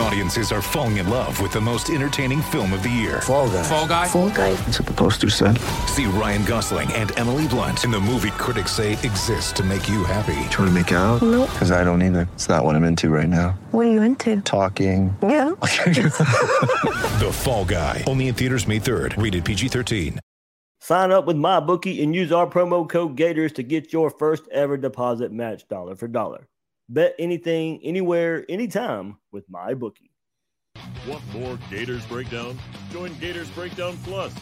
Audiences are falling in love with the most entertaining film of the year. Fall Guy. Fall Guy. Fall Guy. That's what the poster said. See Ryan Gosling and Emily Blunt in the movie critics say exists to make you happy. Trying to make it out? Nope. Because I don't either. It's not what I'm into right now. What are you into? Talking. Yeah. The Fall Guy. Only in theaters May 3rd. Rated PG-13. Sign up with MyBookie and use our promo code Gators to get your first ever deposit matched dollar for dollar. Bet anything, anywhere, anytime with MyBookie. Want more Gators Breakdown? Join Gators Breakdown Plus.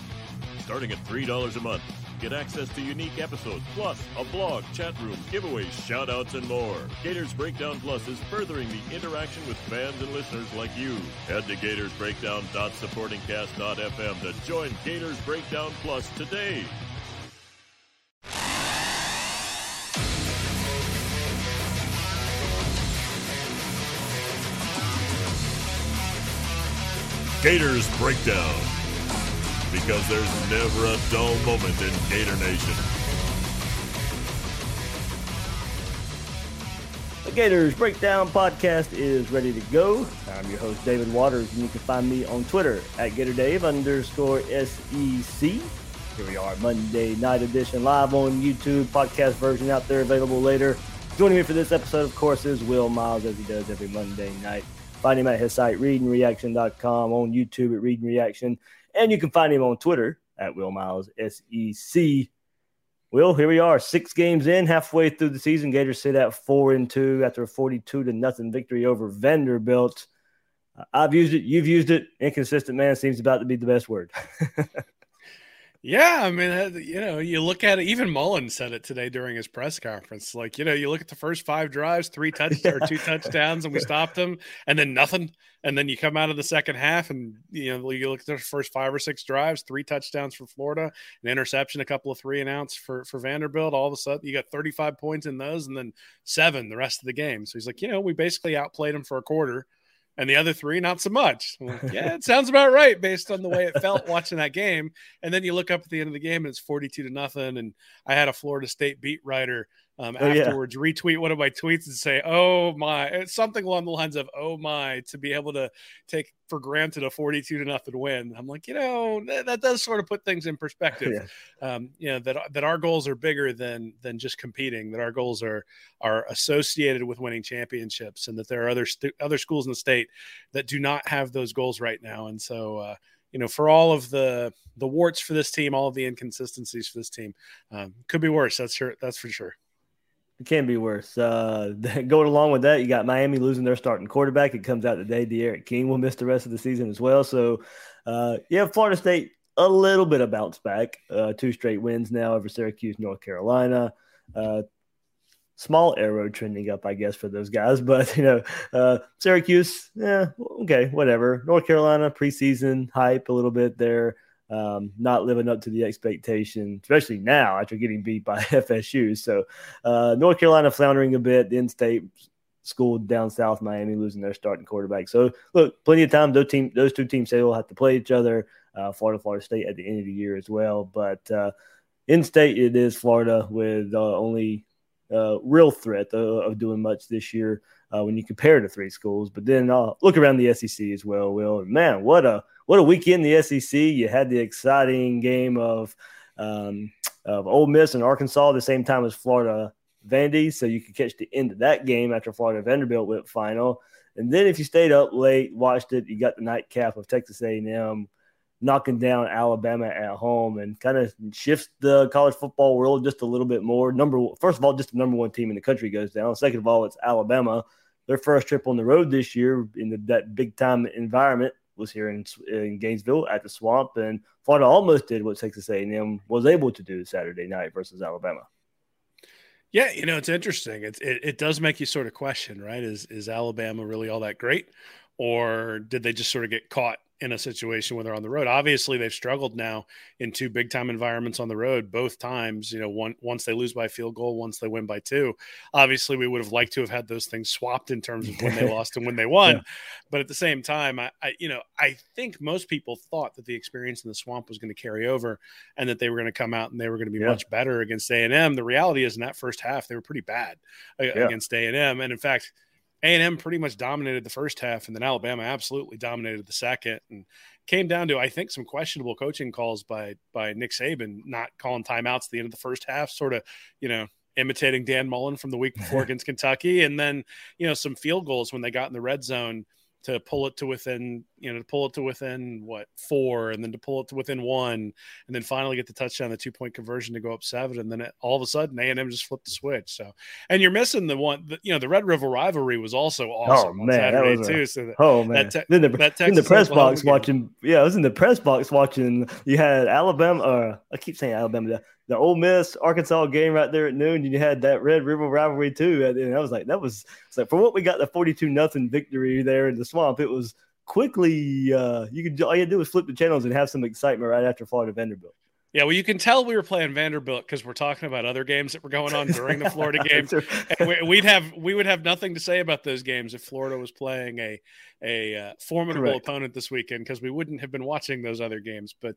Starting at $3 a month, get access to unique episodes, plus a blog, chat room, giveaways, shout-outs, and more. Gators Breakdown Plus is furthering the interaction with fans and listeners like you. Head to GatorsBreakdown.supportingcast.fm to join Gators Breakdown Plus today. Gators Breakdown, because there's never a dull moment in Gator Nation. The Gators Breakdown podcast is ready to go. I'm your host, David Waters, and you can find me on Twitter at GatorDave_SEC. Here we are, Monday night edition, live on YouTube, podcast version out there, available later. Joining me for this episode, of course, is Will Miles, as he does every Monday night. Find him at his site, readandreaction.com, on YouTube at Read and Reaction, and you can find him on Twitter at Will Miles SEC. Will, here we are, 6 games in, halfway through the season. Gators sit at 4-2 after a 42-0 victory over Vanderbilt. I've used it, you've used it. Inconsistent, man, seems about to be the best word. Yeah, I mean, you know, you look at it, even Mullen said it today during his press conference. Like, you know, you look at the first 5 drives, 2 touchdowns, and we stopped them, and then nothing. And then you come out of the second half, and, you know, you look at the first 5 or 6 drives, 3 touchdowns for Florida, an interception, a couple of 3-and-outs for Vanderbilt. All of a sudden, you got 35 points in those, and then 7 the rest of the game. So he's like, you know, we basically outplayed them for a quarter. And the other 3, not so much. Like, yeah, it sounds about right based on the way it felt watching that game. And then you look up at the end of the game, and it's 42-0. And I had a Florida State beat writer afterwards retweet one of my tweets and say, oh, my. It's something along the lines of, oh, my, to be able to take for granted a 42-0 win. I'm like, you know, that does sort of put things in perspective. Yeah. You know, that our goals are bigger than just competing, that our goals are associated with winning championships, and that there are other schools in the state that do not have those goals right now. And so, you know, for all of the warts for this team, all of the inconsistencies for this team, could be worse. That's for sure. It can be worse. Going along with that, you got Miami losing their starting quarterback. It comes out today. De'Aaron King will miss the rest of the season as well. So, Florida State, a little bit of bounce back. 2 straight wins now over Syracuse, North Carolina. Small arrow trending up, I guess, for those guys. But, you know, Syracuse, yeah, okay, whatever. North Carolina, preseason hype a little bit there. Not living up to the expectation, especially now after getting beat by FSU. So North Carolina floundering a bit, the in-state school down south, Miami losing their starting quarterback. So, look, plenty of time. Those 2 teams they will have to play each other, Florida State at the end of the year as well. But in-state it is Florida with the only real threat of doing much this year when you compare the 3 schools. But then look around the SEC as well, Will. And man, what a weekend the SEC. You had the exciting game of Ole Miss and Arkansas at the same time as Florida Vandy, so you could catch the end of that game after Florida Vanderbilt went final. And then if you stayed up late, watched it, you got the nightcap of Texas A&M knocking down Alabama at home, and kind of shifts the college football world just a little bit more. First of all, just the number 1 team in the country goes down. Second of all, it's Alabama. Their first trip on the road this year in that big-time environment was here in Gainesville at the Swamp, and Florida almost did what Texas A&M was able to do Saturday night versus Alabama. Yeah, you know, it's interesting. It does make you sort of question, right? Is Alabama really all that great, or did they just sort of get caught in a situation where they're on the road? Obviously, they've struggled now in two big-time environments on the road both times. You know, once they lose by field goal, once they win by two. Obviously, we would have liked to have had those things swapped in terms of when they lost and when they won. Yeah. But at the same time, I think most people thought that the experience in the Swamp was going to carry over and that they were going to come out and they were going to be much better against A&M. The reality is in that first half, they were pretty bad against A&M. And in fact, A&M pretty much dominated the first half, and then Alabama absolutely dominated the second, and came down to, I think, some questionable coaching calls by Nick Saban, not calling timeouts at the end of the first half, sort of, you know, imitating Dan Mullen from the week before against Kentucky. And then, you know, some field goals when they got in the red zone to pull it to within, you know, to pull it to within what, four, and then to pull it to within one, and then finally get the touchdown, the 2-point conversion to go up 7. And then all of a sudden A&M just flipped the switch. So, and you're missing the one, you know, the Red River rivalry was also awesome. Oh, man, Saturday that was too. I was in the press box watching. You had Alabama, I keep saying Alabama, the Ole Miss Arkansas game right there at noon, and you had that Red River rivalry too. And I was like, for what we got the 42-0 victory there in the Swamp, it was quickly. All you had to do was flip the channels and have some excitement right after Florida Vanderbilt. Yeah, well, you can tell we were playing Vanderbilt because we're talking about other games that were going on during the Florida game. And we would have nothing to say about those games if Florida was playing a formidable opponent this weekend, because we wouldn't have been watching those other games. But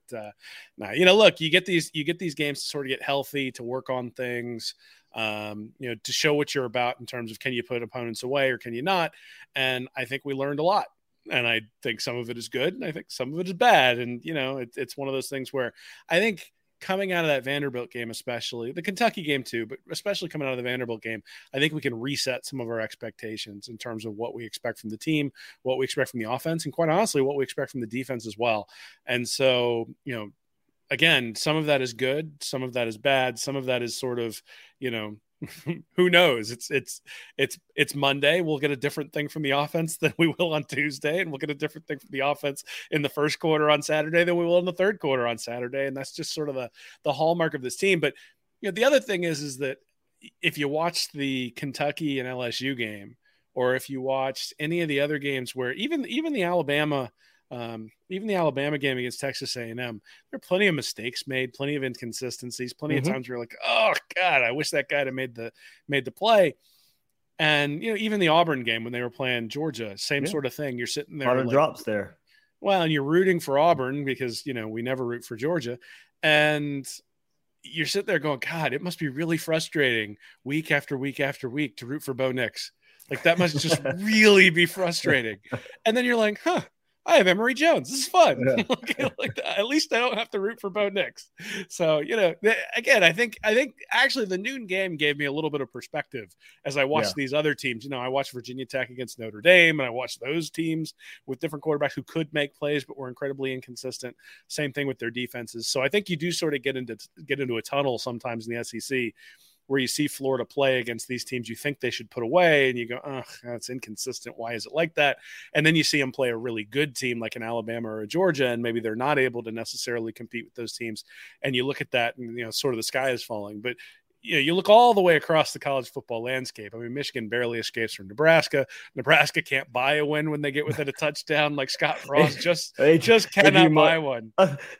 now, you know, look, you get these games to sort of get healthy, to work on things, you know, to show what you're about in terms of can you put opponents away or can you not. And I think we learned a lot. And I think some of it is good, and I think some of it is bad. And, you know, it's one of those things where I think coming out of that Vanderbilt game, especially the Kentucky game too, but especially coming out of the Vanderbilt game, I think we can reset some of our expectations in terms of what we expect from the team, what we expect from the offense, and quite honestly, what we expect from the defense as well. And so, you know, again, some of that is good, some of that is bad, some of that is sort of, you know, who knows? It's Monday. We'll get a different thing from the offense than we will on Tuesday, and we'll get a different thing from the offense in the first quarter on Saturday than we will in the third quarter on Saturday. And that's just sort of the hallmark of this team. But, you know, the other thing is that if you watch the Kentucky and LSU game, or if you watched any of the other games where even the Alabama game against Texas A&M, there are plenty of mistakes made, plenty of inconsistencies, plenty of times where you're like, oh God, I wish that guy had made the play. And, you know, even the Auburn game when they were playing Georgia, same sort of thing. You're sitting there. A lot of drops there. Well, and you're rooting for Auburn because, you know, we never root for Georgia. And you're sitting there going, God, it must be really frustrating week after week after week to root for Bo Nix. Like, that must just really be frustrating. And then you're like, huh, I have Emory Jones. This is fun. Yeah. like, at least I don't have to root for Bo Nix. So, you know, again, I think actually the noon game gave me a little bit of perspective as I watched these other teams. You know, I watched Virginia Tech against Notre Dame, and I watched those teams with different quarterbacks who could make plays but were incredibly inconsistent. Same thing with their defenses. So I think you do sort of get into a tunnel sometimes in the SEC, where you see Florida play against these teams you think they should put away, and you go, oh, that's inconsistent. Why is it like that? And then you see them play a really good team like an Alabama or a Georgia, and maybe they're not able to necessarily compete with those teams. And you look at that, and, you know, sort of the sky is falling. But, you know, you look all the way across the college football landscape. I mean, Michigan barely escapes from Nebraska. Nebraska can't buy a win when they get within a touchdown. Like, Scott Frost just cannot buy one.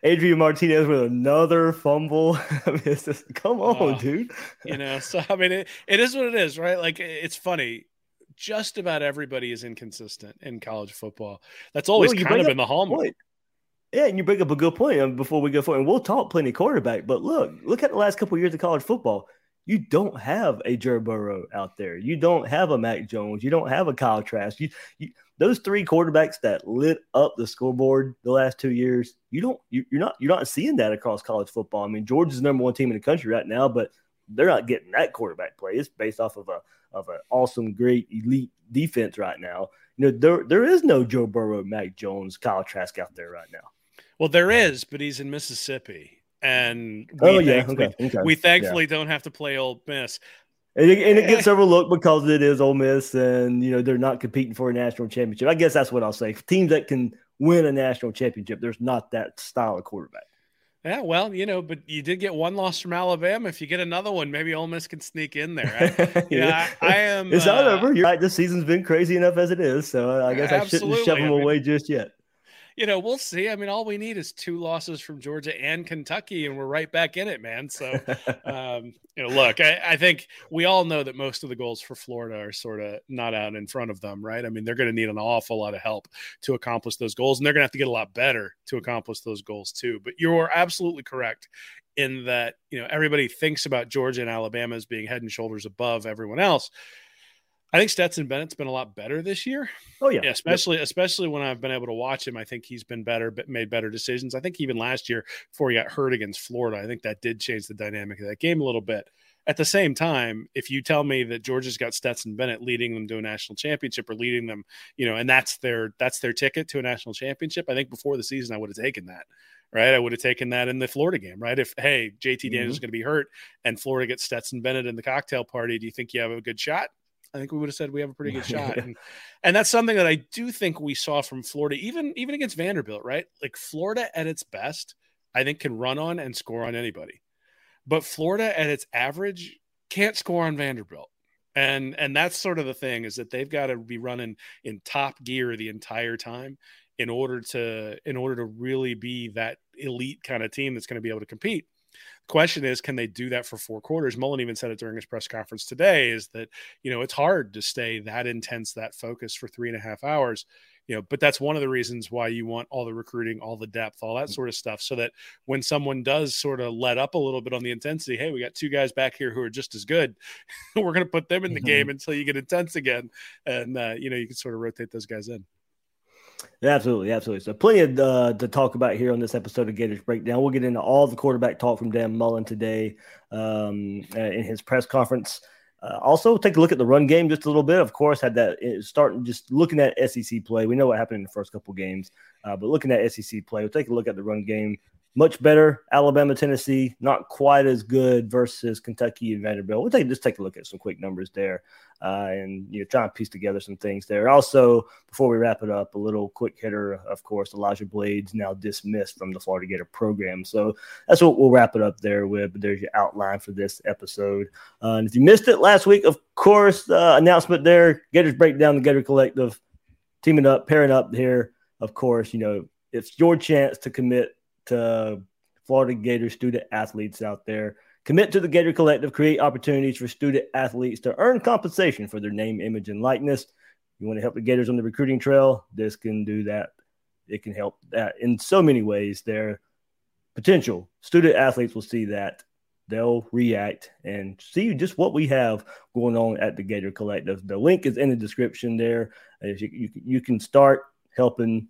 Adrian Martinez with another fumble. I mean, it's just, come on, dude. You know, so, I mean, it is what it is, right? Like, it's funny. Just about everybody is inconsistent in college football. That's always kind of in the hallmark. Yeah, and you bring up a good point before we go forward. And we'll talk plenty quarterback, but look at the last couple of years of college football. You don't have a Joe Burrow out there. You don't have a Mac Jones. You don't have a Kyle Trask. Those three quarterbacks that lit up the scoreboard the last 2 years, you're not seeing that across college football. I mean, Georgia's the number 1 team in the country right now, but they're not getting that quarterback play. It's based off of an awesome, great, elite defense right now. You know, there is no Joe Burrow, Mac Jones, Kyle Trask out there right now. Well, there is, but he's in Mississippi, and we thankfully don't have to play Ole Miss. And it gets overlooked because it is Ole Miss, and, you know, they're not competing for a national championship. I guess that's what I'll say. Teams that can win a national championship. There's not that style of quarterback. Yeah, well, you know, but you did get one loss from Alabama. If you get another one, maybe Ole Miss can sneak in there. I am. It's not over. You're right. This season's been crazy enough as it is, so I guess absolutely. I shouldn't shove them away just yet. You know, we'll see. I mean, all we need is two losses from Georgia and Kentucky, and we're right back in it, man. So, you know, look, I think we all know that most of the goals for Florida are sort of not out in front of them, right? I mean, they're going to need an awful lot of help to accomplish those goals, and they're going to have to get a lot better to accomplish those goals too. But you're absolutely correct in that, you know, everybody thinks about Georgia and Alabama as being head and shoulders above everyone else. I think Stetson Bennett's been a lot better this year. Oh, yeah. Especially when I've been able to watch him, I think he's been better, but made better decisions. I think even last year before he got hurt against Florida, I think that did change the dynamic of that game a little bit. At the same time, if you tell me that Georgia's got Stetson Bennett leading them to a national championship or leading them, you know, and that's their ticket to a national championship, I think before the season I would have taken that. Right. I would have taken that in the Florida game. Right. If, hey, JT Daniels is going to be hurt and Florida gets Stetson Bennett in the cocktail party, do you think you have a good shot? I think we would have said we have a pretty good shot. And that's something that I do think we saw from Florida, even against Vanderbilt, right? Like Florida at its best, I think can run on and score on anybody, but Florida at its average can't score on Vanderbilt. And that's sort of the thing, is that they've got to be running in top gear the entire time in order to really be that elite kind of team that's going to be able to compete. The question is, can they do that for four quarters? Mullen even said it during his press conference today, is that, you know, it's hard to stay that intense, that focused for 3.5 hours, you know, but that's one of the reasons why you want all the recruiting, all the depth, all that sort of stuff. So that when someone does sort of let up a little bit on the intensity, hey, we got two guys back here who are just as good. We're going to put them in the game until you get intense again. And, you know, you can sort of rotate those guys in. Absolutely, absolutely. So plenty of to talk about here on this episode of Gators Breakdown. We'll get into all the quarterback talk from Dan Mullen today in his press conference. Also, take a look at the run game just a little bit. Of course, had that starting just looking at SEC play. We know what happened in the first couple games, but looking at SEC play, we'll take a look at the run game. Much better. Alabama, Tennessee, not quite as good versus Kentucky and Vanderbilt. We'll just take a look at some quick numbers there and, you know, try and piece together some things there. Also, before we wrap it up, a little quick hitter, of course, Elijah Blades now dismissed from the Florida Gator program. So that's what we'll wrap it up there with. But there's your outline for this episode. And if you missed it last week, of course, announcement there, Gators Breakdown, the Gator Collective, teaming up, pairing up here. Of course, you know, it's your chance to commit to Florida Gator student athletes out there. Commit to the Gator Collective, create opportunities for student athletes to earn compensation for their name, image, and likeness. You want to help the Gators on the recruiting trail? This can do that. It can help that in so many ways. Their potential student athletes will see that. They'll react and see just what we have going on at the Gator Collective. The link is in the description there. You can start helping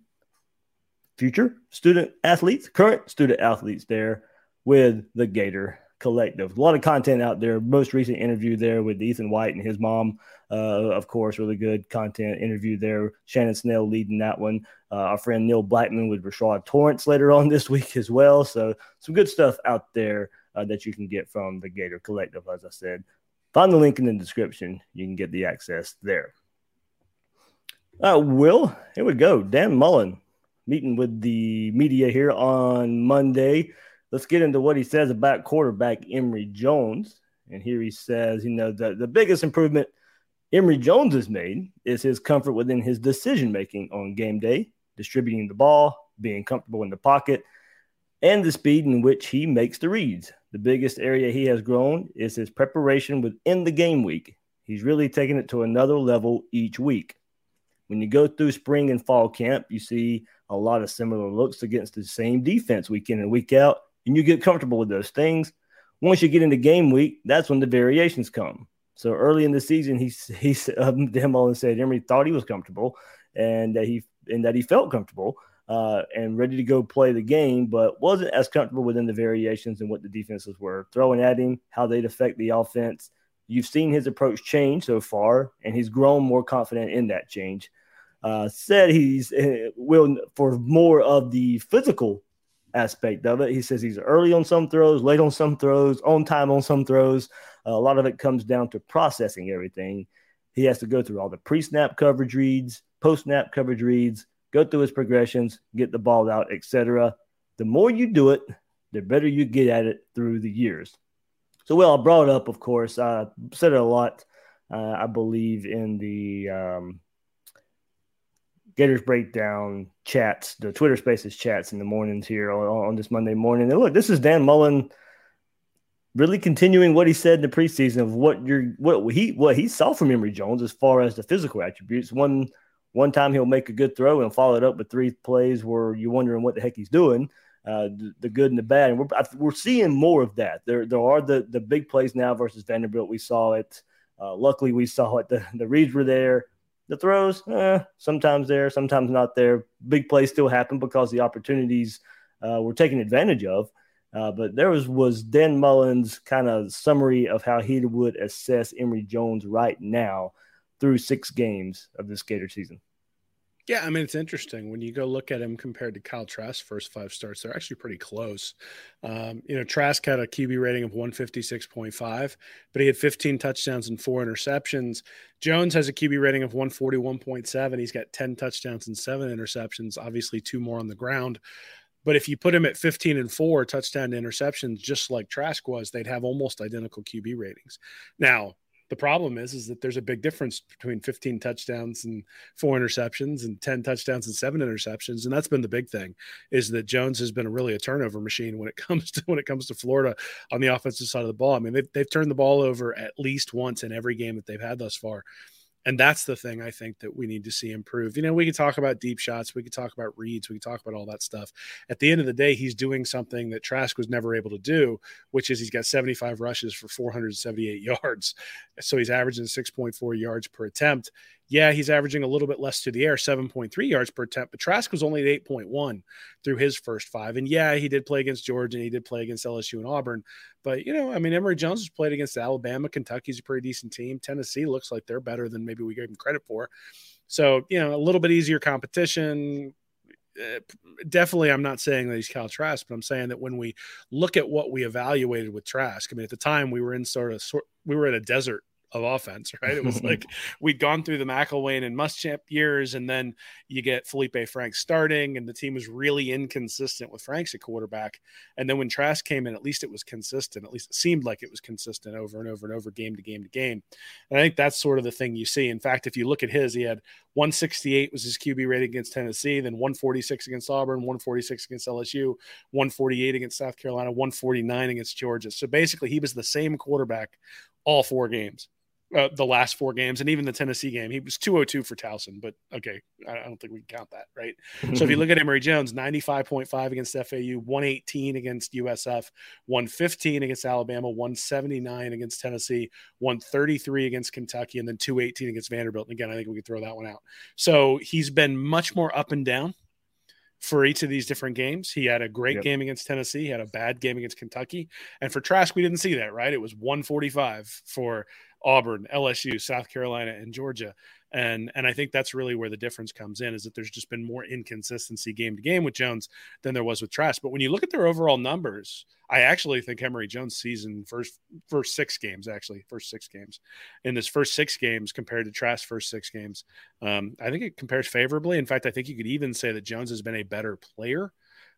future student athletes, current student athletes there with the Gator Collective. A lot of content out there. Most recent interview there with Ethan White and his mom. Of course, really good content interview there. Shannon Snell leading that one. Our friend Neil Blackman with Rashad Torrence later on this week as well. So some good stuff out there that you can get from the Gator Collective, as I said. Find the link in the description. You can get the access there. Will, here we go. Dan Mullen. Meeting with the media here on Monday. Let's get into what he says about quarterback Emory Jones. And here he says, you know, the biggest improvement Emory Jones has made is his comfort within his decision-making on game day, distributing the ball, being comfortable in the pocket, and the speed in which he makes the reads. The biggest area he has grown is his preparation within the game week. He's really taken it to another level each week. When you go through spring and fall camp, you see a lot of similar looks against the same defense week in and week out, and you get comfortable with those things. Once you get into game week, that's when the variations come. So early in the season, Dan Mullen said Emory thought he was comfortable and that he felt comfortable and ready to go play the game, but wasn't as comfortable within the variations and what the defenses were throwing at him, how they'd affect the offense. You've seen his approach change so far, and he's grown more confident in that change. Said he's will for more of the physical aspect of it. He says he's early on some throws, late on some throws, on time on some throws. A lot of it comes down to processing everything. He has to go through all the pre-snap coverage reads, post-snap coverage reads, go through his progressions, get the ball out, etc. The more you do it, the better you get at it through the years. So, Will, I brought it up, of course. I said it a lot, I believe, in the Gators Breakdown chats, the Twitter Spaces chats in the mornings here on this Monday morning. And look, this is Dan Mullen really continuing what he said in the preseason of what he saw from Emory Jones as far as the physical attributes. One time he'll make a good throw and follow it up with three plays where you're wondering what the heck he's doing, the good and the bad. And we're seeing more of that. There are the big plays now versus Vanderbilt. We saw it. Luckily, we saw it. The reads were there. The throws, sometimes there, sometimes not there. Big plays still happen because the opportunities were taken advantage of. But there was Dan Mullen's kind of summary of how he would assess Emory Jones right now through 6 games of this Gator season. Yeah, I mean, it's interesting. When you go look at him compared to Kyle Trask's first 5 starts, they're actually pretty close. Trask had a QB rating of 156.5, but he had 15 touchdowns and 4 interceptions. Jones has a QB rating of 141.7. He's got 10 touchdowns and 7 interceptions, obviously 2 more on the ground. But if you put him at 15 and 4 touchdown to interceptions, just like Trask was, they'd have almost identical QB ratings. Now, the problem is that there's a big difference between 15 touchdowns and 4 interceptions and 10 touchdowns and 7 interceptions. And that's been the big thing, is that Jones has been really a turnover machine when it comes to Florida on the offensive side of the ball. I mean, they've turned the ball over at least once in every game that they've had thus far. And that's the thing I think that we need to see improve. You know, we can talk about deep shots. We can talk about reads. We can talk about all that stuff. At the end of the day, he's doing something that Trask was never able to do, which is he's got 75 rushes for 478 yards. So he's averaging 6.4 yards per attempt. Yeah, he's averaging a little bit less to the air, 7.3 yards per attempt, but Trask was only at 8.1 through his first 5. And yeah, he did play against Georgia and he did play against LSU and Auburn. But, you know, I mean, Emory Jones has played against Alabama. Kentucky's a pretty decent team. Tennessee looks like they're better than maybe we gave him credit for. So, you know, a little bit easier competition. Definitely, I'm not saying that he's Kyle Trask, but I'm saying that when we look at what we evaluated with Trask, I mean, at the time we were in a desert of offense, right? It was like we'd gone through the McElwain and Muschamp years, and then you get Felipe Franks starting, and the team was really inconsistent with Franks at quarterback. And then when Trask came in, at least it was consistent. At least it seemed like it was consistent over and over and over, game to game to game. And I think that's sort of the thing you see. In fact, if you look at his, he had 168 was his QB rating against Tennessee, then 146 against Auburn, 146 against LSU, 148 against South Carolina, 149 against Georgia. So basically he was the same quarterback all 4 games. The last 4 games, and even the Tennessee game, he was 202 for Towson, but okay, I don't think we can count that, right? So if you look at Emory Jones, 95.5 against FAU, 118 against USF, 115 against Alabama, 179 against Tennessee, 133 against Kentucky, and then 218 against Vanderbilt. And again, I think we could throw that one out. So he's been much more up and down for each of these different games. He had a great game against Tennessee. He had a bad game against Kentucky. And for Trask, we didn't see that, right? It was 145 for Auburn, LSU, South Carolina, and Georgia. And I think that's really where the difference comes in, is that there's just been more inconsistency game to game with Jones than there was with Trask. But when you look at their overall numbers, I actually think Emory Jones' season first six games in this first 6 games compared to Trask's first 6 games, I think it compares favorably. In fact, I think you could even say that Jones has been a better player,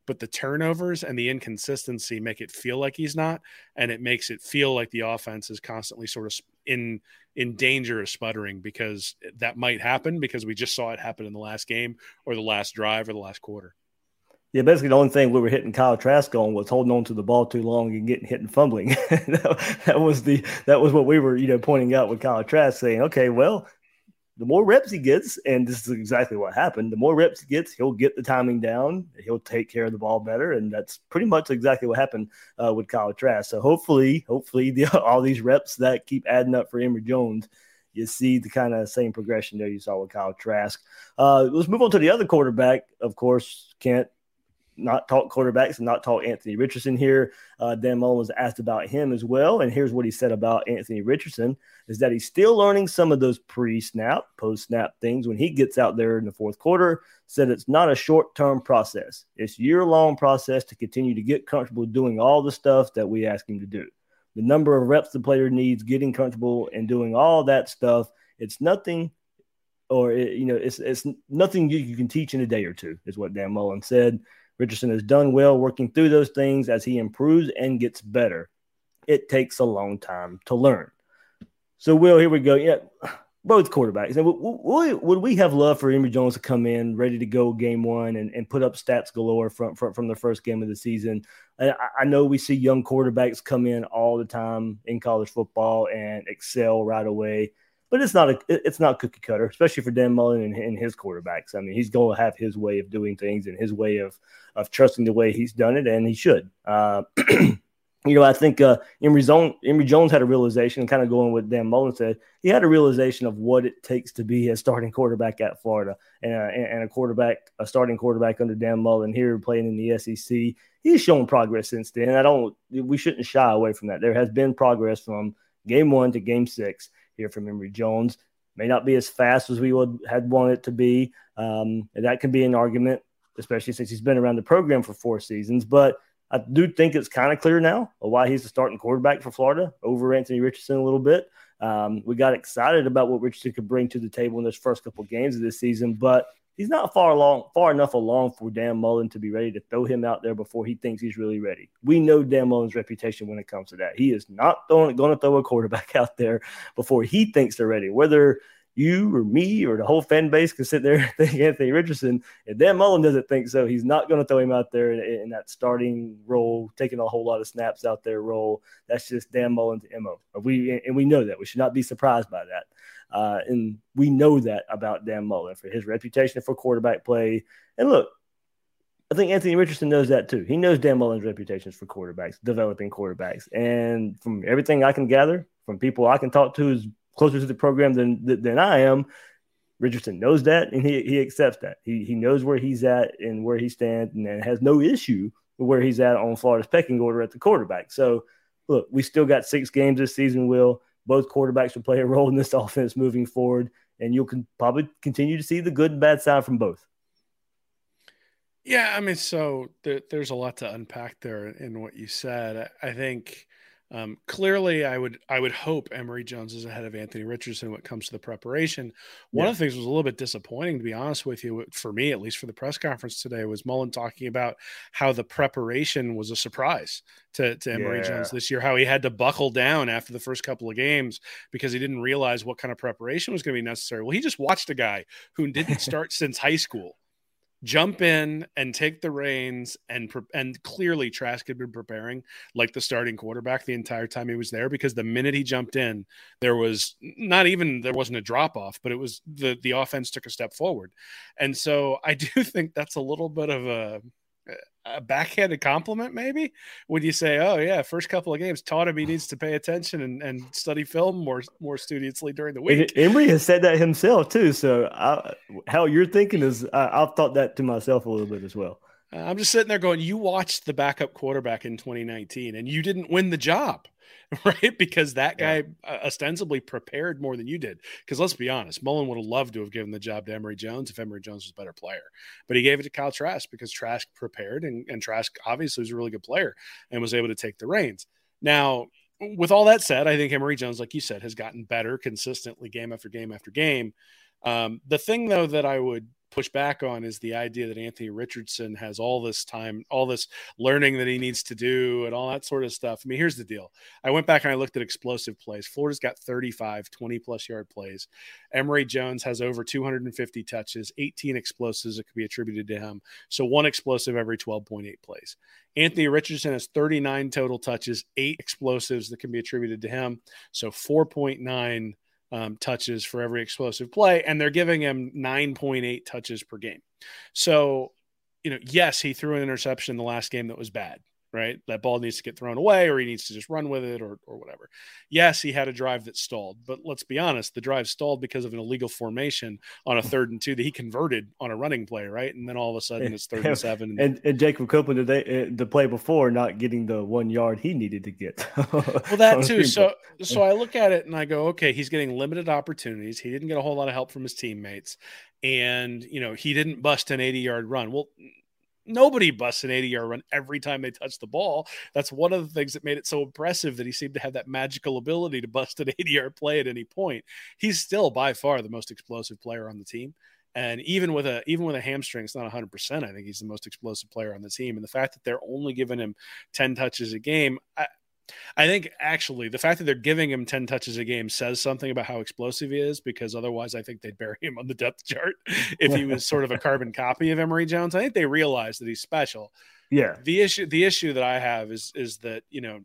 but the turnovers and the inconsistency make it feel like he's not, and it makes it feel like the offense is constantly sort of in danger of sputtering, because that might happen, because we just saw it happen in the last game or the last drive or the last quarter. Yeah, basically the only thing we were hitting Kyle Trask on was holding on to the ball too long and getting hit and fumbling. that was what we were, pointing out with Kyle Trask, saying, okay, well, the more reps he gets, and this is exactly what happened, the more reps he gets, he'll get the timing down, he'll take care of the ball better, and that's pretty much exactly what happened with Kyle Trask. So hopefully all these reps that keep adding up for Emory Jones, you see the kind of same progression there you saw with Kyle Trask. Let's move on to the other quarterback. Of course, can't not talk quarterbacks and not talk Anthony Richardson here. Dan Mullen was asked about him as well, and here's what he said about Anthony Richardson, is that he's still learning some of those pre-snap, post-snap things when he gets out there in the fourth quarter. Said it's not a short-term process. It's a year-long process to continue to get comfortable doing all the stuff that we ask him to do. The number of reps the player needs, getting comfortable and doing all that stuff, it's nothing or it's nothing you can teach in a day or two, is what Dan Mullen said. Richardson has done well working through those things as he improves and gets better. It takes a long time to learn. So, Will, here we go. Yeah, both quarterbacks. And would we have loved for Emory Jones to come in ready to go game one and put up stats galore from the first game of the season? And I know we see young quarterbacks come in all the time in college football and excel right away. But it's not cookie cutter, especially for Dan Mullen and his quarterbacks. I mean, he's going to have his way of doing things and his way of trusting the way he's done it, and he should. I think Emory Jones had a realization, kind of going with Dan Mullen said, he had a realization of what it takes to be a starting quarterback at Florida, and a starting quarterback under Dan Mullen here playing in the SEC. He's shown progress since then. We shouldn't shy away from that. There has been progress from game one to game six here from Emory Jones. May not be as fast as we had wanted it to be. And that can be an argument, especially since he's been around the program for 4 seasons, but I do think it's kind of clear now why he's the starting quarterback for Florida over Anthony Richardson a little bit. We got excited about what Richardson could bring to the table in those first couple games of this season, but he's not far enough along for Dan Mullen to be ready to throw him out there before he thinks he's really ready. We know Dan Mullen's reputation when it comes to that. He is not going to throw a quarterback out there before he thinks they're ready. Whether you or me or the whole fan base can sit there and think Anthony Richardson, if Dan Mullen doesn't think so, he's not going to throw him out there in that starting role, taking a whole lot of snaps out there role. That's just Dan Mullen's MO. We know that. We should not be surprised by that. And we know that about Dan Mullen for his reputation for quarterback play. And look, I think Anthony Richardson knows that too. He knows Dan Mullen's reputations for quarterbacks, developing quarterbacks. And from everything I can gather, from people I can talk to who's closer to the program than I am, Richardson knows that, and he accepts that. He knows where he's at and where he stands, and has no issue with where he's at on Florida's pecking order at the quarterback. So, look, we still got 6 games this season, Will. Both quarterbacks will play a role in this offense moving forward, and you can probably continue to see the good and bad side from both. Yeah, I mean, so there's a lot to unpack there in what you said. I think clearly I would hope Emory Jones is ahead of Anthony Richardson when it comes to the preparation. One of the things was a little bit disappointing, to be honest with you, for me, at least for the press conference today, was Mullen talking about how the preparation was a surprise to Emory Jones this year, how he had to buckle down after the first couple of games because he didn't realize what kind of preparation was going to be necessary. Well, he just watched a guy who didn't start since high school jump in and take the reins, and clearly Trask had been preparing like the starting quarterback the entire time he was there, because the minute he jumped in, there wasn't a drop off, but it was the offense took a step forward. And so I do think that's a little bit of a backhanded compliment, maybe, when you say, oh yeah, first couple of games taught him he needs to pay attention and study film more studiously during the week. Emory has said that himself too. So how you're thinking is, I've thought that to myself a little bit as well. I'm just sitting there going, you watched the backup quarterback in 2019 and you didn't win the job, right? Because that guy ostensibly prepared more than you did. Because let's be honest, Mullen would have loved to have given the job to Emory Jones if Emory Jones was a better player. But he gave it to Kyle Trask because Trask prepared, and Trask obviously was a really good player and was able to take the reins. Now, with all that said, I think Emory Jones, like you said, has gotten better consistently game after game after game. The thing, though, that I would push back on is the idea that Anthony Richardson has all this time, all this learning that he needs to do and all that sort of stuff. I mean, here's the deal. I went back and I looked at explosive plays. Florida's got 35 20-plus yard plays. Emory Jones has over 250 touches, 18 explosives that could be attributed to him. So 1 explosive every 12.8 plays. Anthony Richardson has 39 total touches, 8 explosives that can be attributed to him. So 4.9 touches for every explosive play, and they're giving him 9.8 touches per game. So, yes, he threw an interception in the last game that was bad, right? That ball needs to get thrown away, or he needs to just run with it or whatever. Yes, he had a drive that stalled, but let's be honest, the drive stalled because of an illegal formation on a 3rd and 2 that he converted on a running play, right? And then all of a sudden it's 3rd and 7. And Jacob Copeland, the play before, not getting the 1 yard he needed to get. Well, that too. So I look at it and I go, okay, he's getting limited opportunities. He didn't get a whole lot of help from his teammates. And, he didn't bust an 80-yard run. Well, nobody busts an 80-yard run every time they touch the ball. That's one of the things that made it so impressive, that he seemed to have that magical ability to bust an 80-yard play at any point. He's still by far the most explosive player on the team. And even with a hamstring, it's not 100%. I think he's the most explosive player on the team. And the fact that they're only giving him 10 touches a game, I think actually the fact that they're giving him 10 touches a game says something about how explosive he is, because otherwise I think they'd bury him on the depth chart if he was sort of a carbon copy of Emory Jones. I think they realize that he's special. Yeah. The issue that I have is that, you know,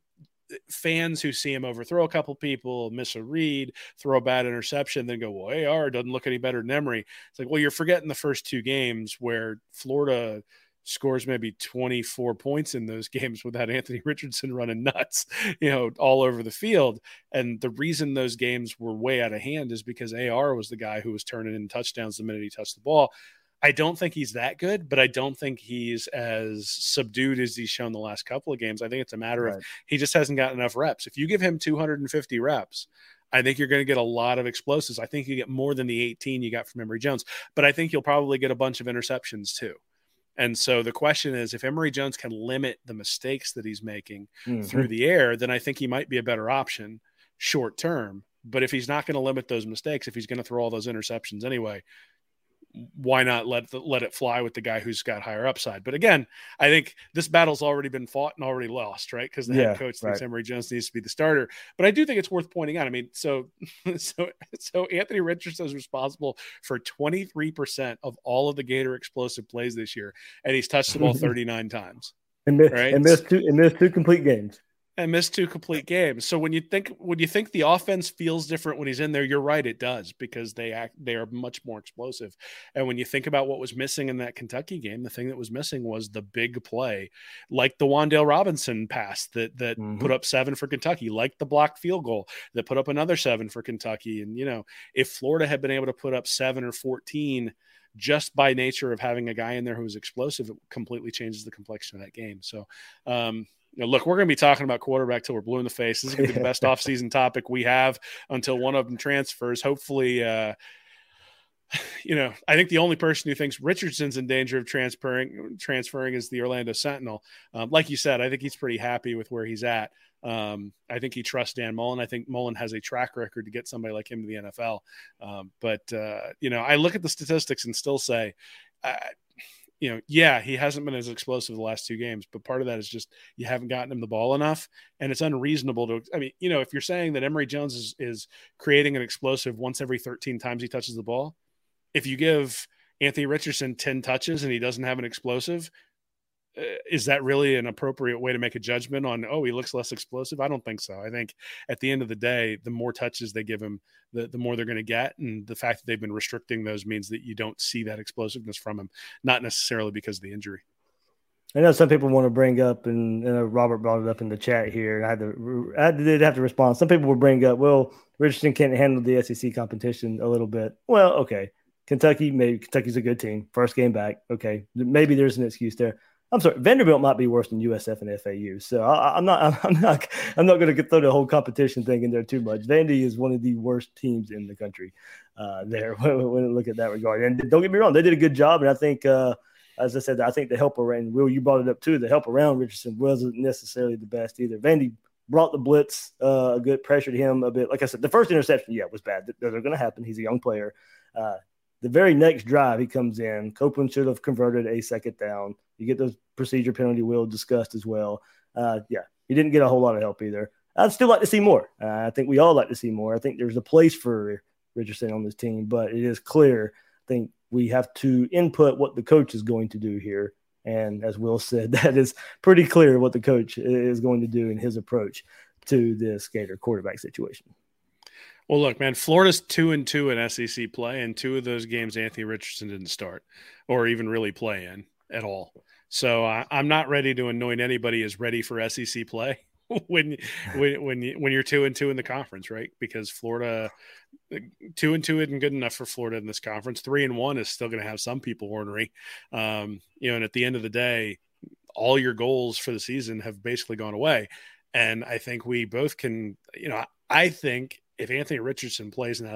fans who see him overthrow a couple people, miss a read, throw a bad interception, then go, well, AR doesn't look any better than Emory. It's like, well, you're forgetting the first two games where Florida scores maybe 24 points in those games without Anthony Richardson running nuts, you know, all over the field. And the reason those games were way out of hand is because AR was the guy who was turning in touchdowns the minute he touched the ball. I don't think he's that good, but I don't think he's as subdued as he's shown the last couple of games. I think it's a matter of he just hasn't gotten enough reps. If you give him 250 reps, I think you're going to get a lot of explosives. I think you get more than the 18 you got from Emory Jones, but I think you'll probably get a bunch of interceptions too. And so the question is, if Emory Jones can limit the mistakes that he's making through the air, then I think he might be a better option short term. But if he's not going to limit those mistakes, if he's going to throw all those interceptions anyway, why not let it fly with the guy who's got higher upside? But again, I think this battle's already been fought and already lost, right? Because the head coach thinks Emory Jones needs to be the starter. But I do think it's worth pointing out. I mean, so Anthony Richardson is responsible for 23% of all of the Gator explosive plays this year, and he's touched the ball 39 times. And missed two complete games. And missed two complete games. So when you think the offense feels different when he's in there, you're right, it does, because they are much more explosive. And when you think about what was missing in that Kentucky game, the thing that was missing was the big play, like the Wandale Robinson pass that put up 7 for Kentucky, like the blocked field goal that put up another 7 for Kentucky. And, you know, if Florida had been able to put up 7 or 14 just by nature of having a guy in there who was explosive, it completely changes the complexion of that game. So, you know, look, we're going to be talking about quarterback till we're blue in the face. This is going to be the best offseason topic we have until one of them transfers. Hopefully, you know, I think the only person who thinks Richardson's in danger of transferring is the Orlando Sentinel. Like you said, I think he's pretty happy with where he's at. I think he trusts Dan Mullen. I think Mullen has a track record to get somebody like him to the NFL. You know, I look at the statistics and still say, you know, yeah, he hasn't been as explosive the last two games, but part of that is just you haven't gotten him the ball enough, and it's unreasonable to – I mean, you know, if you're saying that Emory Jones is creating an explosive once every 13 times he touches the ball, if you give Anthony Richardson 10 touches and he doesn't have an explosive, is that really an appropriate way to make a judgment on, oh, he looks less explosive? I don't think so. I think at the end of the day, the more touches they give him, the more they're going to get. And the fact that they've been restricting those means that you don't see that explosiveness from him, not necessarily because of the injury. I know some people want to bring up, and Robert brought it up in the chat here, and I did have to respond. Some people will bring up, well, Richardson can't handle the SEC competition a little bit. Well, okay. Kentucky's a good team. First game back. Okay. Maybe there's an excuse there. I'm sorry, Vanderbilt might be worse than USF and FAU. So I'm not going to throw the whole competition thing in there too much. Vandy is one of the worst teams in the country. When you look at that regard, and don't get me wrong, they did a good job. And I think, as I said, I think the help around Will, you brought it up too. The help around Richardson wasn't necessarily the best either. Vandy brought the blitz, a good pressured him a bit. Like I said, the first interception, was bad. Those are going to happen. He's a young player. The very next drive, he comes in. Copeland should have converted a second down. You get those procedure penalty Will discussed as well. He didn't get a whole lot of help either. I'd still like to see more. I think we all like to see more. I think there's a place for Richardson on this team, but it is clear, I think we have to input what the coach is going to do here. And as Will said, that is pretty clear what the coach is going to do in his approach to this Gator quarterback situation. Well, look, man, Florida's 2-2 in SEC play, and two of those games Anthony Richardson didn't start or even really play in at all. So I'm not ready to anoint anybody as ready for SEC play when you're 2-2 in the conference, right? Because Florida 2-2 isn't good enough for Florida in this conference. 3-1 is still going to have some people ornery, you know. And at the end of the day, all your goals for the season have basically gone away. And I think we both can, you know, I think. if Anthony Richardson plays in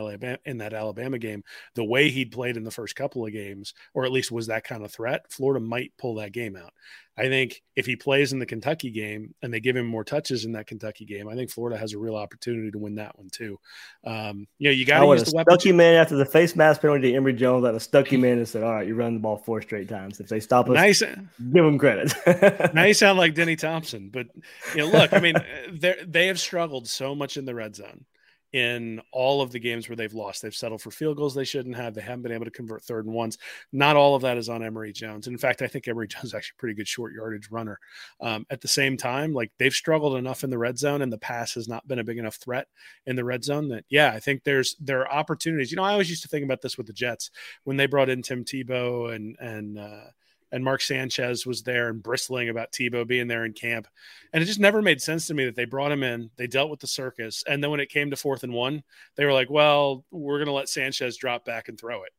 that Alabama game the way he'd played in the first couple of games, or at least was that kind of threat, Florida might pull that game out. I think if he plays in the Kentucky game and they give him more touches in that Kentucky game, I think Florida has a real opportunity to win that one too. You got to use the weapons. Stuck you man after the face mask penalty to Emory Jones. That stuck you man and said, "All right, you run the ball four straight times. If they stop us, give them credit." Now you sound like Denny Thompson, but look, I mean, they have struggled so much in the red zone. In all of the games where they've lost, they've settled for field goals they shouldn't have. They haven't been able to convert third and ones. Not all of that is on Emory Jones. In fact, I think Emory Jones is actually a pretty good short yardage runner. At the same time, they've struggled enough in the red zone, and the pass has not been a big enough threat in the red zone that, I think there are opportunities. I always used to think about this with the Jets when they brought in Tim Tebow and Mark Sanchez was there and bristling about Tebow being there in camp. And it just never made sense to me that they brought him in, they dealt with the circus. And then when it came to 4th and 1, they were like, well, we're going to let Sanchez drop back and throw it.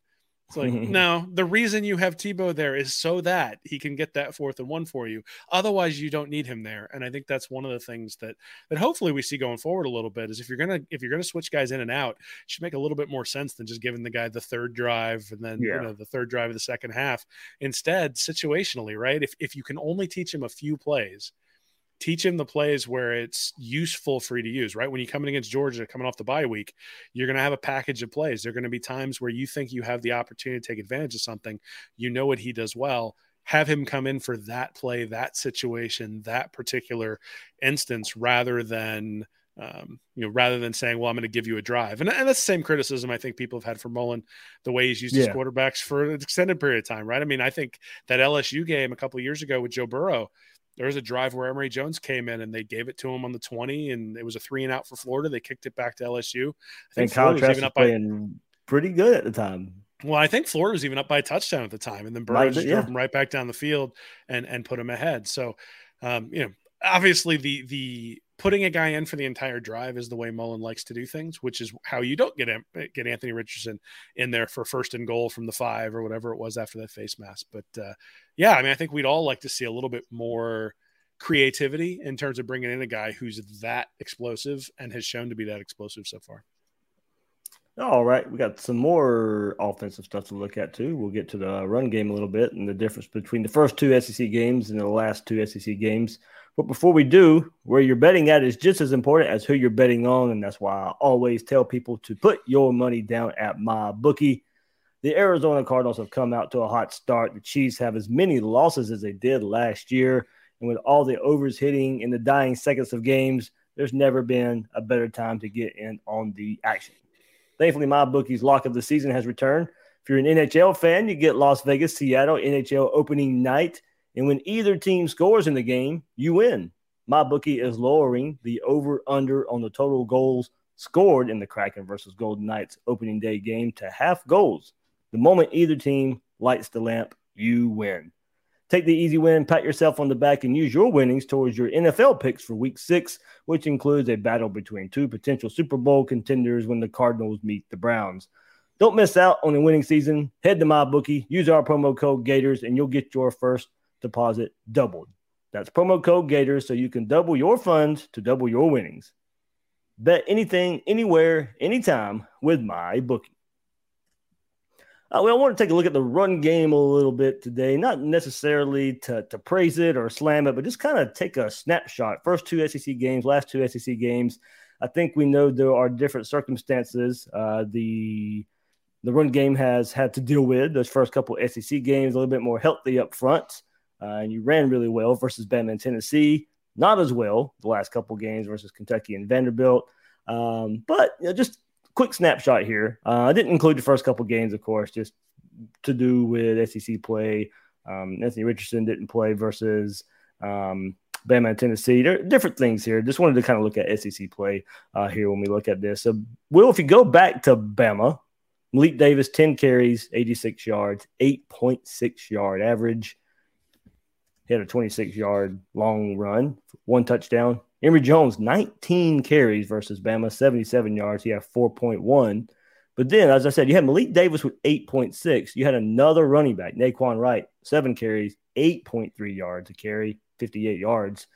It's like, no, the reason you have Tebow there is so that he can get that 4th and 1 for you. Otherwise you don't need him there. And I think that's one of the things that hopefully we see going forward a little bit is if you're going to switch guys in and out, it should make a little bit more sense than just giving the guy the third drive and then the third drive of the second half. Instead, situationally, right? If you can only teach him a few plays, teach him the plays where it's useful for you to use, right? When you come in against Georgia, coming off the bye week, you're going to have a package of plays. There are going to be times where you think you have the opportunity to take advantage of something. You know what he does well. Have him come in for that play, that situation, that particular instance, rather than saying, well, I'm going to give you a drive. And that's the same criticism I think people have had for Mullen, the way he's used his quarterbacks for an extended period of time, right? I mean, I think that LSU game a couple of years ago with Joe Burrow, there was a drive where Emory Jones came in and they gave it to him on the 20, and it was a 3-and-out for Florida. They kicked it back to LSU. I think Kyle Trask was playing pretty good at the time. Well, I think Florida was even up by a touchdown at the time, and then Burrow just drove him right back down the field and put him ahead. So, obviously the putting a guy in for the entire drive is the way Mullen likes to do things, which is how you don't get Anthony Richardson in there for 1st and goal from the 5 or whatever it was after that face mask. But I think we'd all like to see a little bit more creativity in terms of bringing in a guy who's that explosive and has shown to be that explosive so far. All right. We got some more offensive stuff to look at too. We'll get to the run game a little bit and the difference between the first 2 SEC games and the last 2 SEC games. But before we do, where you're betting at is just as important as who you're betting on. And that's why I always tell people to put your money down at MyBookie. The Arizona Cardinals have come out to a hot start. The Chiefs have as many losses as they did last year. And with all the overs hitting in the dying seconds of games, there's never been a better time to get in on the action. Thankfully, MyBookie's lock of the season has returned. If you're an NHL fan, you get Las Vegas, Seattle, NHL opening night. And when either team scores in the game, you win. MyBookie is lowering the over-under on the total goals scored in the Kraken versus Golden Knights opening day game to half goals. The moment either team lights the lamp, you win. Take the easy win, pat yourself on the back, and use your winnings towards your NFL picks for Week 6, which includes a battle between 2 potential Super Bowl contenders when the Cardinals meet the Browns. Don't miss out on the winning season. Head to MyBookie, use our promo code Gators, and you'll get your first deposit doubled. That's promo code Gators, so you can double your funds to double your winnings. Bet anything, anywhere, anytime with MyBookie. I want to take a look at the run game a little bit today, not necessarily to praise it or slam it, but just kind of take a snapshot. First 2 SEC games, last 2 SEC games. I think we know there are different circumstances the run game has had to deal with. Those first couple SEC games, a little bit more healthy up front, and you ran really well versus Bama and Tennessee. Not as well the last couple games versus Kentucky and Vanderbilt, but just – quick snapshot here. I didn't include the first couple games, of course, just to do with SEC play. Anthony Richardson didn't play versus Bama and Tennessee. There are different things here. Just wanted to kind of look at SEC play here when we look at this. So, Will, if you go back to Bama, Malik Davis, 10 carries, 86 yards, 8.6 yard average. He had a 26-yard long run, 1 touchdown. Emory Jones, 19 carries versus Bama, 77 yards. He had 4.1. But then, as I said, you had Malik Davis with 8.6. You had another running back, Naquan Wright, 7 carries, 8.3 yards a carry, 58 yards.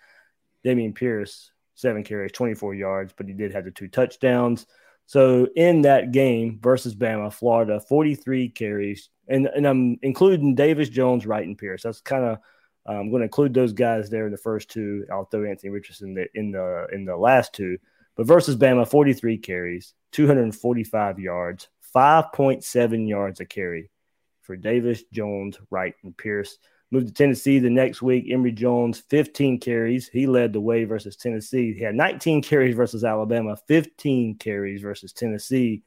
Dameon Pierce, 7 carries, 24 yards, but he did have the 2 touchdowns. So in that game versus Bama, Florida, 43 carries, and I'm including Davis, Jones, Wright, and Pierce. That's kind of I'm going to include those guys there in the first two. I'll throw Anthony Richardson in the last two. But versus Bama, 43 carries, 245 yards, 5.7 yards a carry for Davis, Jones, Wright, and Pierce. Moved to Tennessee the next week. Emory Jones, 15 carries. He led the way versus Tennessee. He had 19 carries versus Alabama, 15 carries versus Tennessee.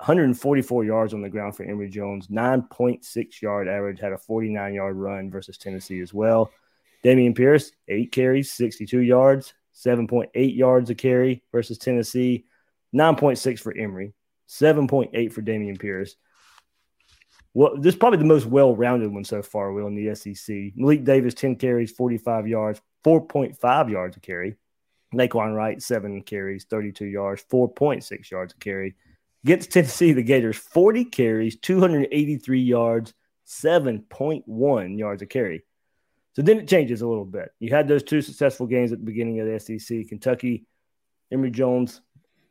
144 yards on the ground for Emory Jones, 9.6 yard average, had a 49 yard run versus Tennessee as well. Dameon Pierce, 8 carries, 62 yards, 7.8 yards a carry versus Tennessee, 9.6 for Emory, 7.8 for Dameon Pierce. Well, this is probably the most well-rounded one so far, Will, in the SEC. Malik Davis, 10 carries, 45 yards, 4.5 yards a carry. Naquan Wright, 7 carries, 32 yards, 4.6 yards a carry. Against Tennessee, the Gators, 40 carries, 283 yards, 7.1 yards a carry. So then it changes a little bit. You had those two successful games at the beginning of the SEC. Kentucky, Emory Jones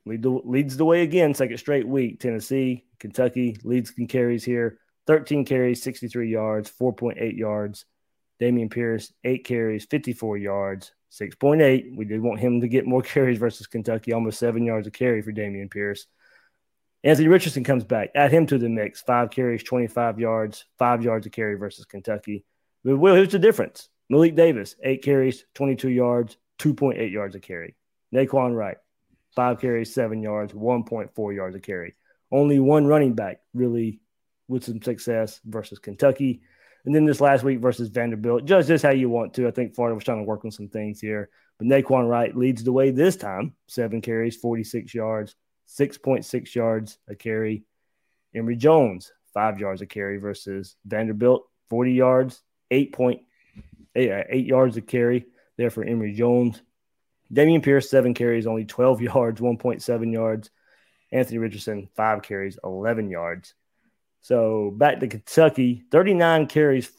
leads the way again, second straight week. Tennessee, Kentucky leads in carries here. 13 carries, 63 yards, 4.8 yards. Dameon Pierce, 8 carries, 54 yards, 6.8. We did want him to get more carries versus Kentucky, almost 7 yards a carry for Dameon Pierce. Anthony Richardson comes back. Add him to the mix. 5 carries, 25 yards, 5 yards a carry versus Kentucky. But, Will, here's the difference. Malik Davis, 8 carries, 22 yards, 2.8 yards a carry. Naquan Wright, 5 carries, 7 yards, 1.4 yards a carry. Only one running back really with some success versus Kentucky. And then this last week versus Vanderbilt. Judge this how you want to. I think Florida was trying to work on some things here. But Naquan Wright leads the way this time. 7 carries, 46 yards, 6.6 yards a carry. Emory Jones, 5 yards a carry versus Vanderbilt, 40 yards, 8.8 yards a carry there for Emory Jones. Dameon Pierce, 7 carries, only 12 yards, 1.7 yards. Anthony Richardson, 5 carries, 11 yards. So back to Kentucky, 39 carries,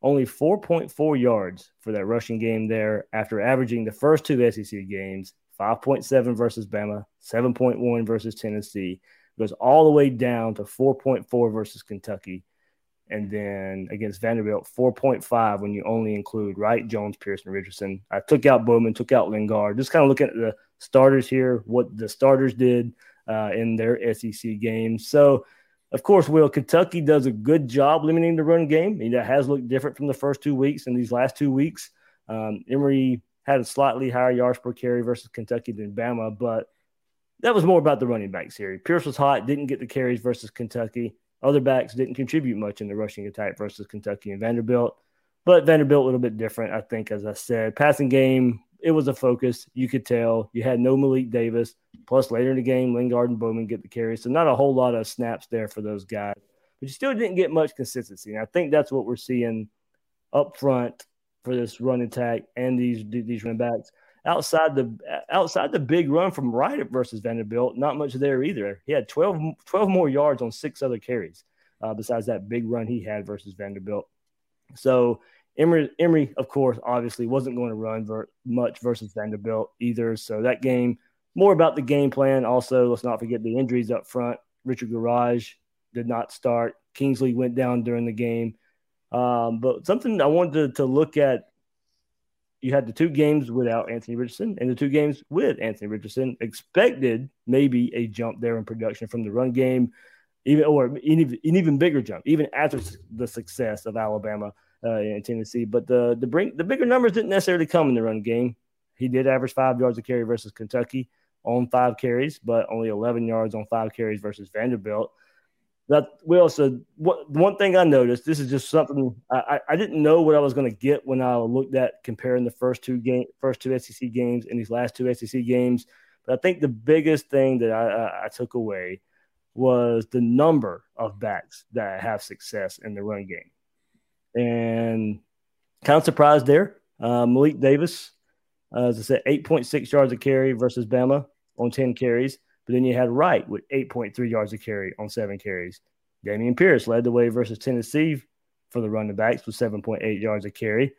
only 4.4 yards for that rushing game there after averaging the first two SEC games, 5.7 versus Bama, 7.1 versus Tennessee. It goes all the way down to 4.4 versus Kentucky. And then against Vanderbilt, 4.5 when you only include Wright, Jones, Pierce, and Richardson. I took out Bowman, took out Lingard. Just kind of looking at the starters here, what the starters did in their SEC games. So, of course, Will, Kentucky does a good job limiting the run game. It has looked different from the first 2 weeks and these last 2 weeks. Emory had a slightly higher yards per carry versus Kentucky than Bama, but that was more about the running backs here. Pierce was hot, didn't get the carries versus Kentucky. Other backs didn't contribute much in the rushing attack versus Kentucky and Vanderbilt, but Vanderbilt a little bit different, I think, as I said. Passing game, it was a focus. You could tell. You had no Malik Davis, plus later in the game, Lingard and Bowman get the carries, so not a whole lot of snaps there for those guys, but you still didn't get much consistency, and I think that's what we're seeing up front for this run attack and these run backs. Outside the big run from Wright versus Vanderbilt, not much there either. He had 12 more yards on 6 other carries besides that big run he had versus Vanderbilt. So Emory, of course, obviously wasn't going to run much versus Vanderbilt either. So that game, more about the game plan. Also, let's not forget the injuries up front. Richard Gouraige did not start. Kingsley went down during the game. But something I wanted to look at, you had the 2 games without Anthony Richardson and the 2 games with Anthony Richardson. Expected maybe a jump there in production from the run game, an even bigger jump, even after the success of Alabama and Tennessee. But the bigger numbers didn't necessarily come in the run game. He did average 5 yards a carry versus Kentucky on 5 carries, but only 11 yards on 5 carries versus Vanderbilt. One thing I noticed, this is just something I didn't know what I was going to get when I looked at comparing the first two SEC games and these last two SEC games. But I think the biggest thing that I took away was the number of backs that have success in the run game. And kind of surprised there. Malik Davis, as I said, 8.6 yards a carry versus Bama on 10 carries. But then you had Wright with 8.3 yards a carry on 7 carries. Dameon Pierce led the way versus Tennessee for the running backs with 7.8 yards a carry.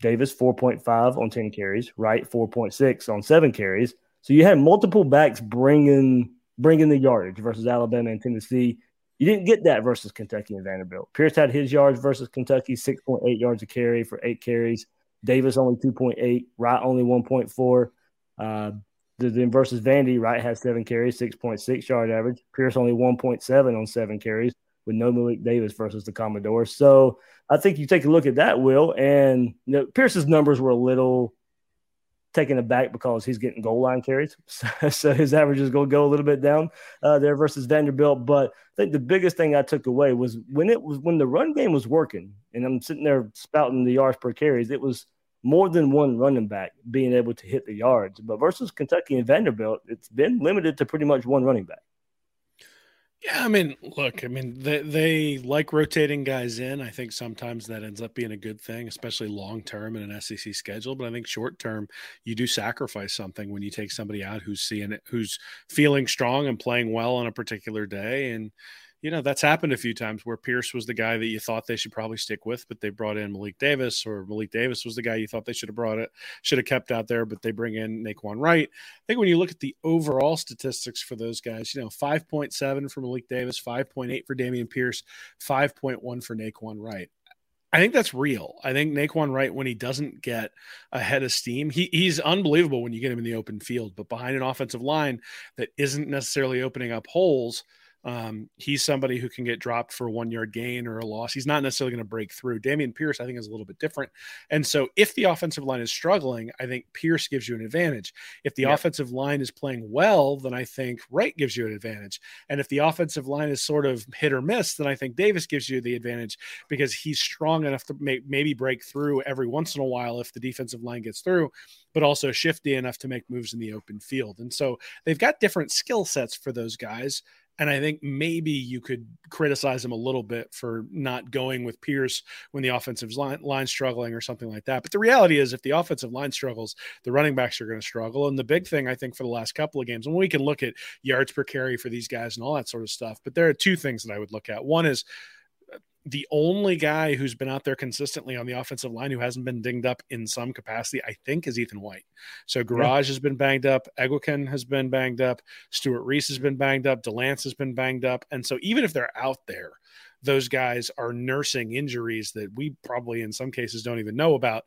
Davis, 4.5 on 10 carries. Wright, 4.6 on 7 carries. So you had multiple backs bringing bring in the yardage versus Alabama and Tennessee. You didn't get that versus Kentucky and Vanderbilt. Pierce had his yards versus Kentucky, 6.8 yards a carry for 8 carries. Davis only 2.8, Wright only 1.4. Then versus Vandy, Wright had 7 carries, 6.6 yard average. Pierce only 1.7 on 7 carries with no Malik Davis versus the Commodores. So I think you take a look at that, Will, and you know, Pierce's numbers were a little taken aback because he's getting goal line carries. So his average is going to go a little bit down there versus Vanderbilt. But I think the biggest thing I took away was when the run game was working, and I'm sitting there spouting the yards per carries, it was more than one running back being able to hit the yards. But versus Kentucky and Vanderbilt, it's been limited to pretty much one running back. Yeah, I mean, look, I mean, they like rotating guys in. I think sometimes that ends up being a good thing, especially long-term in an SEC schedule. But I think short-term, you do sacrifice something when you take somebody out who's feeling strong and playing well on a particular day. And, you know, that's happened a few times where Pierce was the guy that you thought they should probably stick with, but they brought in Malik Davis, or Malik Davis was the guy you thought they should have kept out there, but they bring in Naquan Wright. I think when you look at the overall statistics for those guys, you know, 5.7 for Malik Davis, 5.8 for Dameon Pierce, 5.1 for Naquan Wright. I think that's real. I think Naquan Wright, when he doesn't get ahead of steam, he's unbelievable when you get him in the open field, but behind an offensive line that isn't necessarily opening up holes, he's somebody who can get dropped for a 1-yard gain or a loss. He's not necessarily going to break through. Dameon Pierce, I think, is a little bit different. And so if the offensive line is struggling, I think Pierce gives you an advantage. If the offensive line is playing well, then I think Wright gives you an advantage. And if the offensive line is sort of hit or miss, then I think Davis gives you the advantage because he's strong enough to maybe break through every once in a while if the defensive line gets through, but also shifty enough to make moves in the open field. And so they've got different skill sets for those guys. And I think maybe you could criticize him a little bit for not going with Pierce when the offensive line's struggling or something like that. But the reality is if the offensive line struggles, the running backs are going to struggle. And the big thing, I think, for the last couple of games, and we can look at yards per carry for these guys and all that sort of stuff, but there are two things that I would look at. One is the only guy who's been out there consistently on the offensive line who hasn't been dinged up in some capacity, I think, is Ethan White. So Gouraige has been banged up. Egwukin has been banged up. Stuart Reese has been banged up. DeLance has been banged up. And so even if they're out there, those guys are nursing injuries that we probably in some cases don't even know about,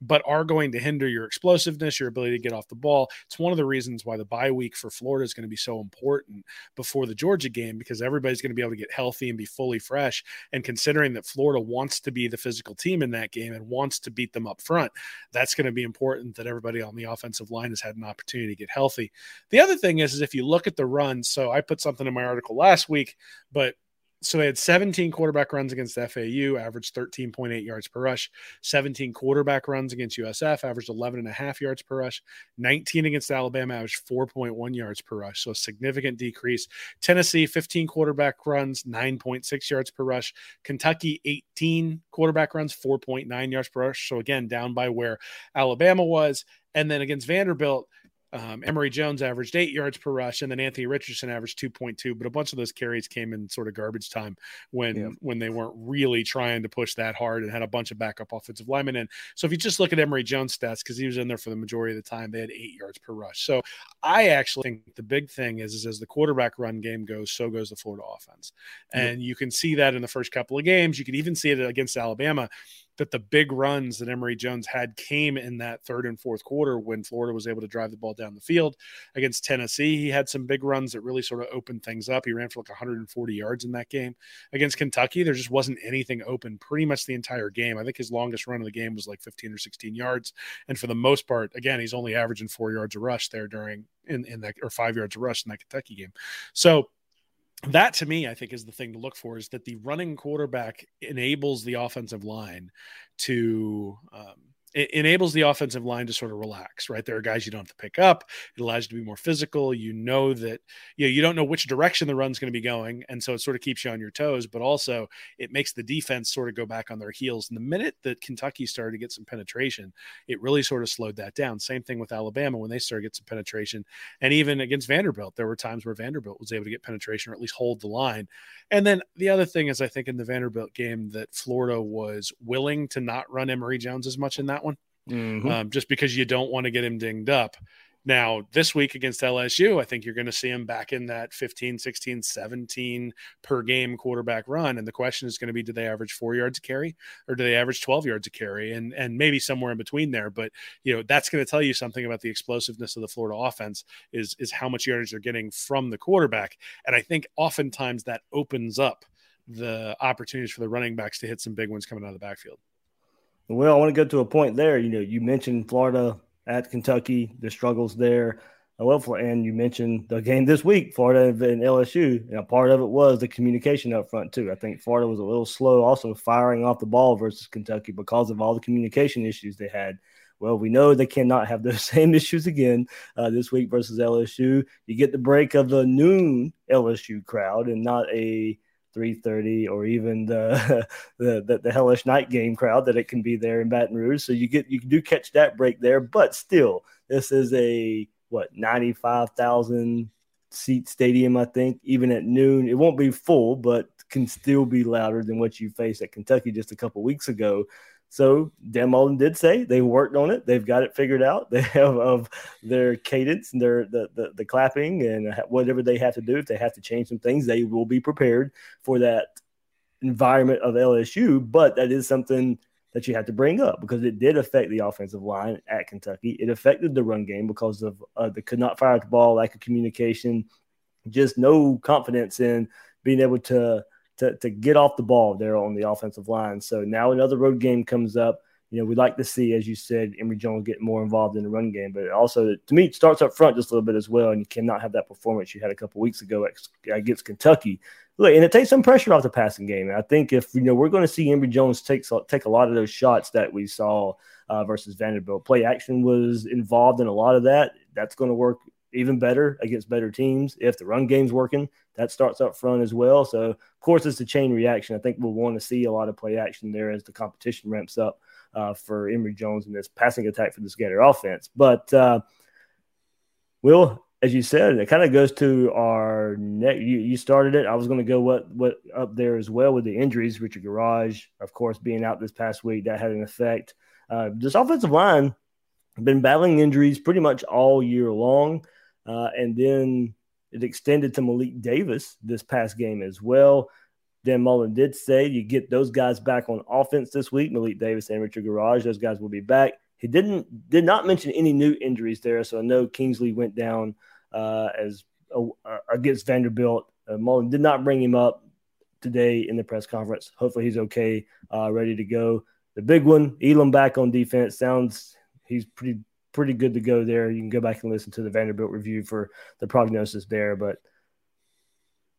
but are going to hinder your explosiveness, your ability to get off the ball. It's one of the reasons why the bye week for Florida is going to be so important before the Georgia game, because everybody's going to be able to get healthy and be fully fresh. And considering that Florida wants to be the physical team in that game and wants to beat them up front, that's going to be important that everybody on the offensive line has had an opportunity to get healthy. The other thing is if you look at the run, so I put something in my article last week, but so they had 17 quarterback runs against FAU, averaged 13.8 yards per rush, 17 quarterback runs against USF, averaged 11.5 yards per rush, 19 against Alabama, averaged 4.1 yards per rush. So a significant decrease. Tennessee, 15 quarterback runs, 9.6 yards per rush. Kentucky, 18 quarterback runs, 4.9 yards per rush. So again, down by where Alabama was. And then against Vanderbilt, Emory Jones averaged 8 yards per rush, and then Anthony Richardson averaged 2.2, but a bunch of those carries came in sort of garbage time when they weren't really trying to push that hard and had a bunch of backup offensive linemen in. So if you just look at Emory Jones' stats, because he was in there for the majority of the time, they had 8 yards per rush. So I actually think the big thing is as the quarterback run game goes, so goes the Florida offense. And you can see that in the first couple of games. You can even see it against Alabama, that the big runs that Emory Jones had came in that third and fourth quarter when Florida was able to drive the ball down the field. Against Tennessee, he had some big runs that really sort of opened things up. He ran for like 140 yards in that game. Against Kentucky, there just wasn't anything open pretty much the entire game. I think his longest run of the game was like 15 or 16 yards. And for the most part, again, he's only averaging 4 yards a rush there in that, or 5 yards a rush in that Kentucky game. So that to me, I think, is the thing to look for, is that the running quarterback enables the offensive line to sort of relax, right? There are guys you don't have to pick up. It allows you to be more physical. You know that, you know, you don't know which direction the run's going to be going. And so it sort of keeps you on your toes, but also it makes the defense sort of go back on their heels. And the minute that Kentucky started to get some penetration, it really sort of slowed that down. Same thing with Alabama when they started to get some penetration. And even against Vanderbilt, there were times where Vanderbilt was able to get penetration or at least hold the line. And then the other thing is, I think in the Vanderbilt game that Florida was willing to not run Emory Jones as much in that one, just because you don't want to get him dinged up. Now, this week against LSU, I think you're going to see him back in that 15, 16, 17 per game quarterback run. And the question is going to be, do they average 4 yards a carry or do they average 12 yards a carry? And maybe somewhere in between there. But, you know, that's going to tell you something about the explosiveness of the Florida offense is how much yardage they're getting from the quarterback. And I think oftentimes that opens up the opportunities for the running backs to hit some big ones coming out of the backfield. Well, I want to go to a point there. You know, you mentioned Florida at Kentucky, the struggles there. And you mentioned the game this week, Florida and LSU. And a part of it was the communication up front, too. I think Florida was a little slow also firing off the ball versus Kentucky because of all the communication issues they had. Well, we know they cannot have those same issues again this week versus LSU. You get the break of the noon LSU crowd and not a 3:30 or even the hellish night game crowd that it can be there in Baton Rouge. So you do catch that break there, but still this is a 95,000 seat stadium. I think even at noon, it won't be full, but can still be louder than what you faced at Kentucky just a couple weeks ago. So Dan Mullen did say they worked on it. They've got it figured out. They have of their cadence and the clapping and whatever they have to do. If they have to change some things, they will be prepared for that environment of LSU. But that is something that you have to bring up because it did affect the offensive line at Kentucky. It affected the run game because of they could not fire the ball, lack of communication, just no confidence in being able to get off the ball there on the offensive line. So now another road game comes up. You know, we'd like to see, as you said, Emory Jones get more involved in the run game, but also to me, it starts up front just a little bit as well. And you cannot have that performance you had a couple weeks ago against Kentucky. Look, and it takes some pressure off the passing game. And I think if, you know, we're going to see Emory Jones take a lot of those shots that we saw versus Vanderbilt. Play action was involved in a lot of that. That's going to work even better against better teams. If the run game's working, that starts up front as well. So, of course, it's a chain reaction. I think we'll want to see a lot of play action there as the competition ramps up for Emory Jones and this passing attack for this Gator offense. But, Will, as you said, it kind of goes to our next. You started it. I was going to go what up there as well with the injuries. Richard Gouraige, of course, being out this past week, that had an effect. This offensive line been battling injuries pretty much all year long. And then it extended to Malik Davis this past game as well. Dan Mullen did say you get those guys back on offense this week, Malik Davis and Richard Gouraige. Those guys will be back. He did not mention any new injuries there, so I know Kingsley went down as against Vanderbilt. Mullen did not bring him up today in the press conference. Hopefully he's okay, ready to go. The big one, Elam back on defense. He's pretty good to go there. You can go back and listen to the Vanderbilt review for the prognosis there. But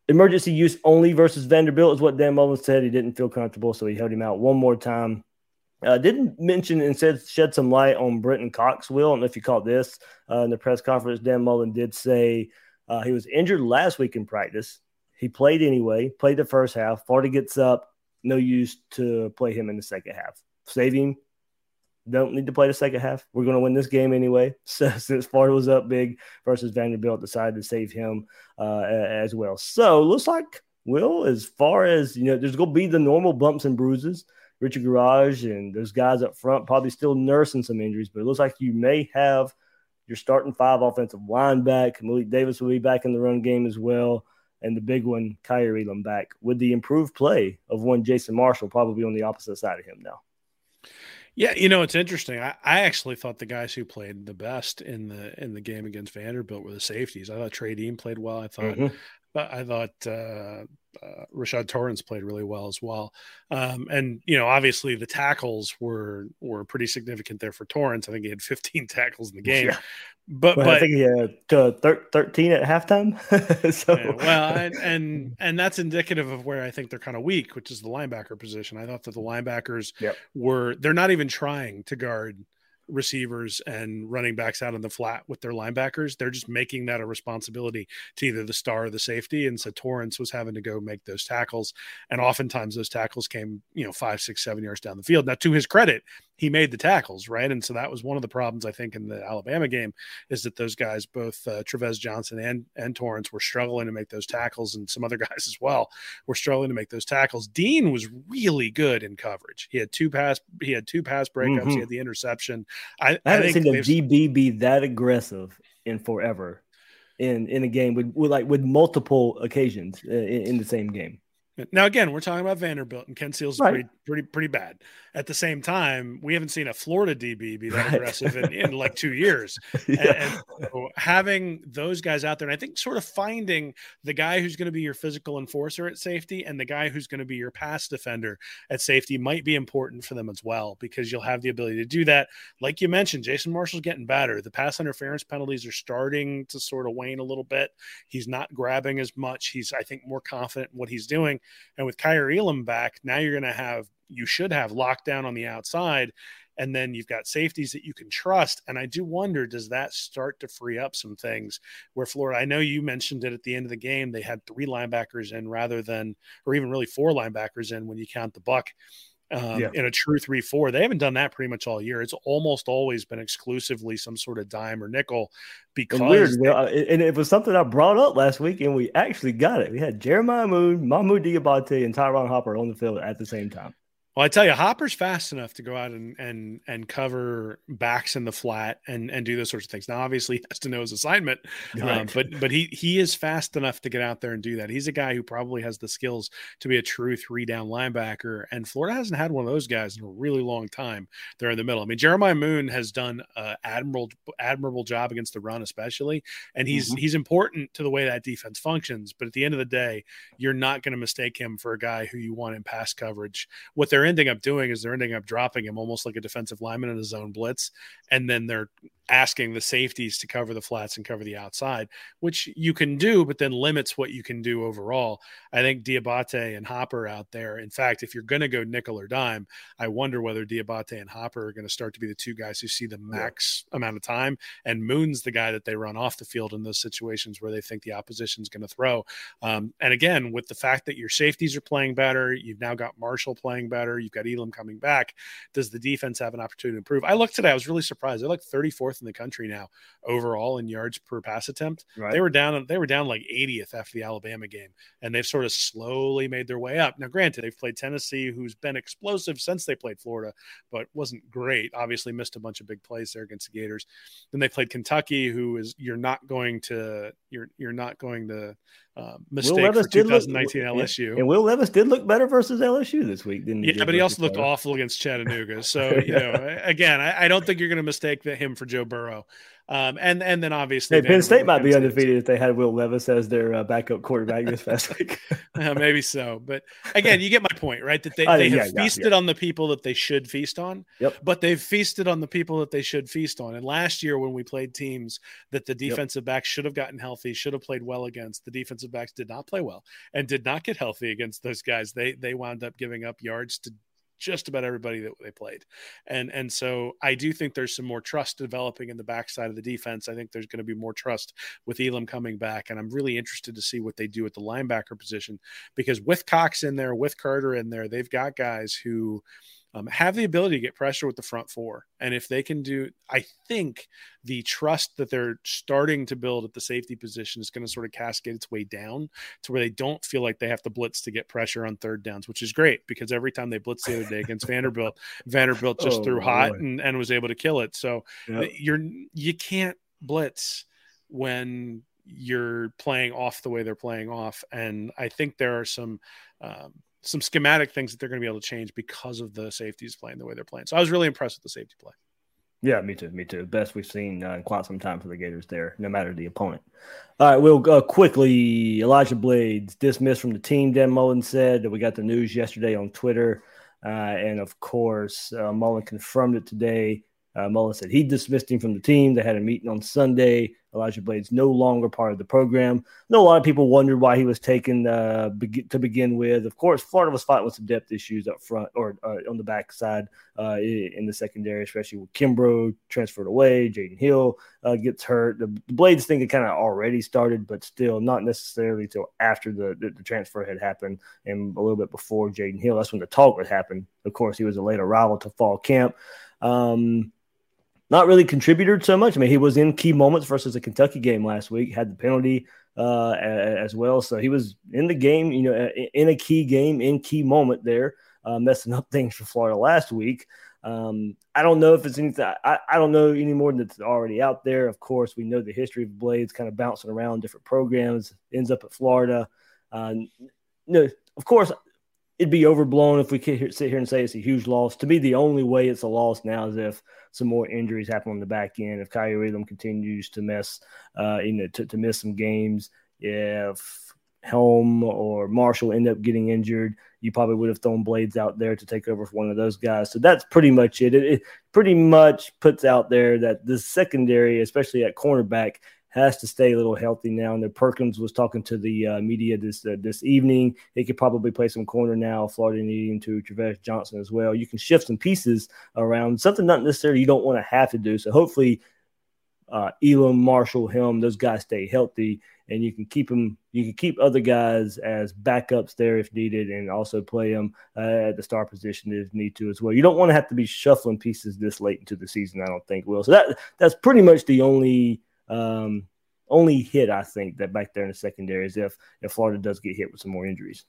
emergency use only versus Vanderbilt is what Dan Mullen said. He didn't feel comfortable, so he held him out one more time. Didn't mention and shed some light on Brenton Cox, Will. I don't know if you caught this in the press conference. Dan Mullen did say he was injured last week in practice. He played anyway, played the first half. Florida gets up, no use to play him in the second half. Save him. Don't need to play the second half. We're going to win this game anyway. So since Florida was up big versus Vanderbilt, decided to save him as well. So looks like, Will, as far as, you know, there's going to be the normal bumps and bruises. Richard Gouraige and those guys up front probably still nursing some injuries, but it looks like you may have your starting five offensive line back. Malik Davis will be back in the run game as well. And the big one, Kyrie Elam back with the improved play of one Jason Marshall, probably on the opposite side of him now. Yeah, you know, it's interesting. I actually thought the guys who played the best in the game against Vanderbilt were the safeties. I thought Trey Dean played well. I thought Rashad Torrence played really well as well. And, you know, obviously the tackles were pretty significant there for Torrence. I think he had 15 tackles in the game. Yeah. But I think he had 13 at halftime. So. Yeah, well, and that's indicative of where I think they're kind of weak, which is the linebacker position. I thought that the linebackers they're not even trying to guard receivers and running backs out in the flat with their linebackers. They're just making that a responsibility to either the star or the safety. And so Torrance was having to go make those tackles. And oftentimes those tackles came, you know, 5, 6, 7 yards down the field. Now, to his credit, he made the tackles, right? And so that was one of the problems, I think, in the Alabama game, is that those guys, both Trevez Johnson and Torrance, were struggling to make those tackles, and some other guys as well were struggling to make those tackles. Dean was really good in coverage. He had two pass breakups. Mm-hmm. He had the interception. I haven't seen a DB be that aggressive in forever in a game with multiple occasions in the same game. Now, again, we're talking about Vanderbilt, and Ken Seals is right. pretty bad. At the same time, we haven't seen a Florida DB be that right. aggressive in like 2 years. Yeah. And so having those guys out there, and I think sort of finding the guy who's going to be your physical enforcer at safety and the guy who's going to be your pass defender at safety might be important for them as well, because you'll have the ability to do that. Like you mentioned, Jason Marshall's getting better. The pass interference penalties are starting to sort of wane a little bit. He's not grabbing as much. He's, I think, more confident in what he's doing. And with Kyrie Elam back, now you're going to have, you should have lockdown on the outside, and then you've got safeties that you can trust. And I do wonder, does that start to free up some things where Florida, I know you mentioned it at the end of the game, they had 3 linebackers in rather than, or even really 4 linebackers in when you count the buck. In a true 3-4, they haven't done that pretty much all year. It's almost always been exclusively some sort of dime or nickel. Because and it was something I brought up last week, and we actually got it. We had Jeremiah Moon, Mohamoud Diabate, and Tyron Hopper on the field at the same time. Well, I tell you, Hopper's fast enough to go out and cover backs in the flat and do those sorts of things. Now, obviously, he has to know his assignment, right. but he is fast enough to get out there and do that. He's a guy who probably has the skills to be a true 3-down linebacker, and Florida hasn't had one of those guys in a really long time. They're in the middle. I mean, Jeremiah Moon has done an admirable job against the run, especially, and he's important to the way that defense functions. But at the end of the day, you're not going to mistake him for a guy who you want in pass coverage. What they're ending up doing is they're ending up dropping him almost like a defensive lineman in a zone blitz, and then they're asking the safeties to cover the flats and cover the outside, which you can do, but then limits what you can do overall. I think Diabate and Hopper out there, in fact, if you're going to go nickel or dime, I wonder whether Diabate and Hopper are going to start to be the two guys who see the max amount of time, and Moon's the guy that they run off the field in those situations where they think the opposition's going to throw. And again, with the fact that your safeties are playing better, you've now got Marshall playing better, you've got Elam coming back, does the defense have an opportunity to improve? I looked today, I was really surprised. They're like 34th in the country now overall in yards per pass attempt. Right. They were down like 80th after the Alabama game, and they've sort of slowly made their way up. Now, granted, they've played Tennessee, who's been explosive since they played Florida, but wasn't great. Obviously missed a bunch of big plays there against the Gators. Then they played Kentucky, who is you're not going to mistake for 2019 LSU. And Will Levis did look better versus LSU this week, didn't he? Yeah, but he also looked awful against Chattanooga. So, you know, again, I don't think you're going to mistake him for Joe Burrow. And then obviously Penn State might be undefeated if they had Will Levis as their backup quarterback this past week. Maybe so. But again, you get my point, right? That they have feasted on the people that they should feast on, but they've feasted on the people that they should feast on. And last year when we played teams that the defensive backs should have gotten healthy, should have played well against, the defensive backs did not play well and did not get healthy against those guys. They wound up giving up yards to just about everybody that they played. And so I do think there's some more trust developing in the backside of the defense. I think there's going to be more trust with Elam coming back. And I'm really interested to see what they do at the linebacker position, because with Cox in there, with Carter in there, they've got guys who have the ability to get pressure with the front four. And if they can do, I think the trust that they're starting to build at the safety position is going to sort of cascade its way down to where they don't feel like they have to blitz to get pressure on third downs, which is great, because every time they blitzed the other day against Vanderbilt just threw hot and was able to kill it. So you can't blitz when you're playing off the way they're playing off. And I think there are some schematic things that they're going to be able to change because of the safeties playing the way they're playing. So I was really impressed with the safety play. Yeah, me too. Best we've seen in quite some time for the Gators there, no matter the opponent. All right, we'll go quickly. Elijah Blades dismissed from the team, Dan Mullen said. That we got the news yesterday on Twitter. And of course, Mullen confirmed it today. Mullen said he dismissed him from the team. They had a meeting on Sunday. Elijah Blades no longer part of the program. I know a lot of people wondered why he was taken to begin with. Of course, Florida was fighting with some depth issues up front or on the backside in the secondary, especially with Kimbrough transferred away. Jaden Hill gets hurt. The Blades thing had kind of already started, but still not necessarily till after the transfer had happened and a little bit before Jaden Hill. That's when the talk would happen. Of course, he was a late arrival to fall camp. Not really contributed so much. I mean, he was in key moments versus the Kentucky game last week, had the penalty as well. So he was in the game, you know, in a key game, in key moment there, messing up things for Florida last week. I don't know if it's anything. I don't know any more than it's already out there. Of course, we know the history of Blades kind of bouncing around different programs, ends up at Florida. No, of course, it'd be overblown if we could sit here and say it's a huge loss. To me, the only way it's a loss now is if some more injuries happen on the back end. If Kyrie Elam continues to miss some games, if Helm or Marshall end up getting injured, you probably would have thrown Blades out there to take over for one of those guys. So that's pretty much it. It pretty much puts out there that the secondary, especially at cornerback, has to stay a little healthy now. And Perkins was talking to the media this evening. He could probably play some corner now. Florida needing to Tre'Von Johnson as well. You can shift some pieces around. Something not necessarily you don't want to have to do. So hopefully Elam, Marshall, Helm, those guys stay healthy, and you can keep them. You can keep other guys as backups there if needed, and also play them at the star position if need to as well. You don't want to have to be shuffling pieces this late into the season, I don't think, Will. So that's pretty much the only hit I think that back there in the secondary is if Florida does get hit with some more injuries.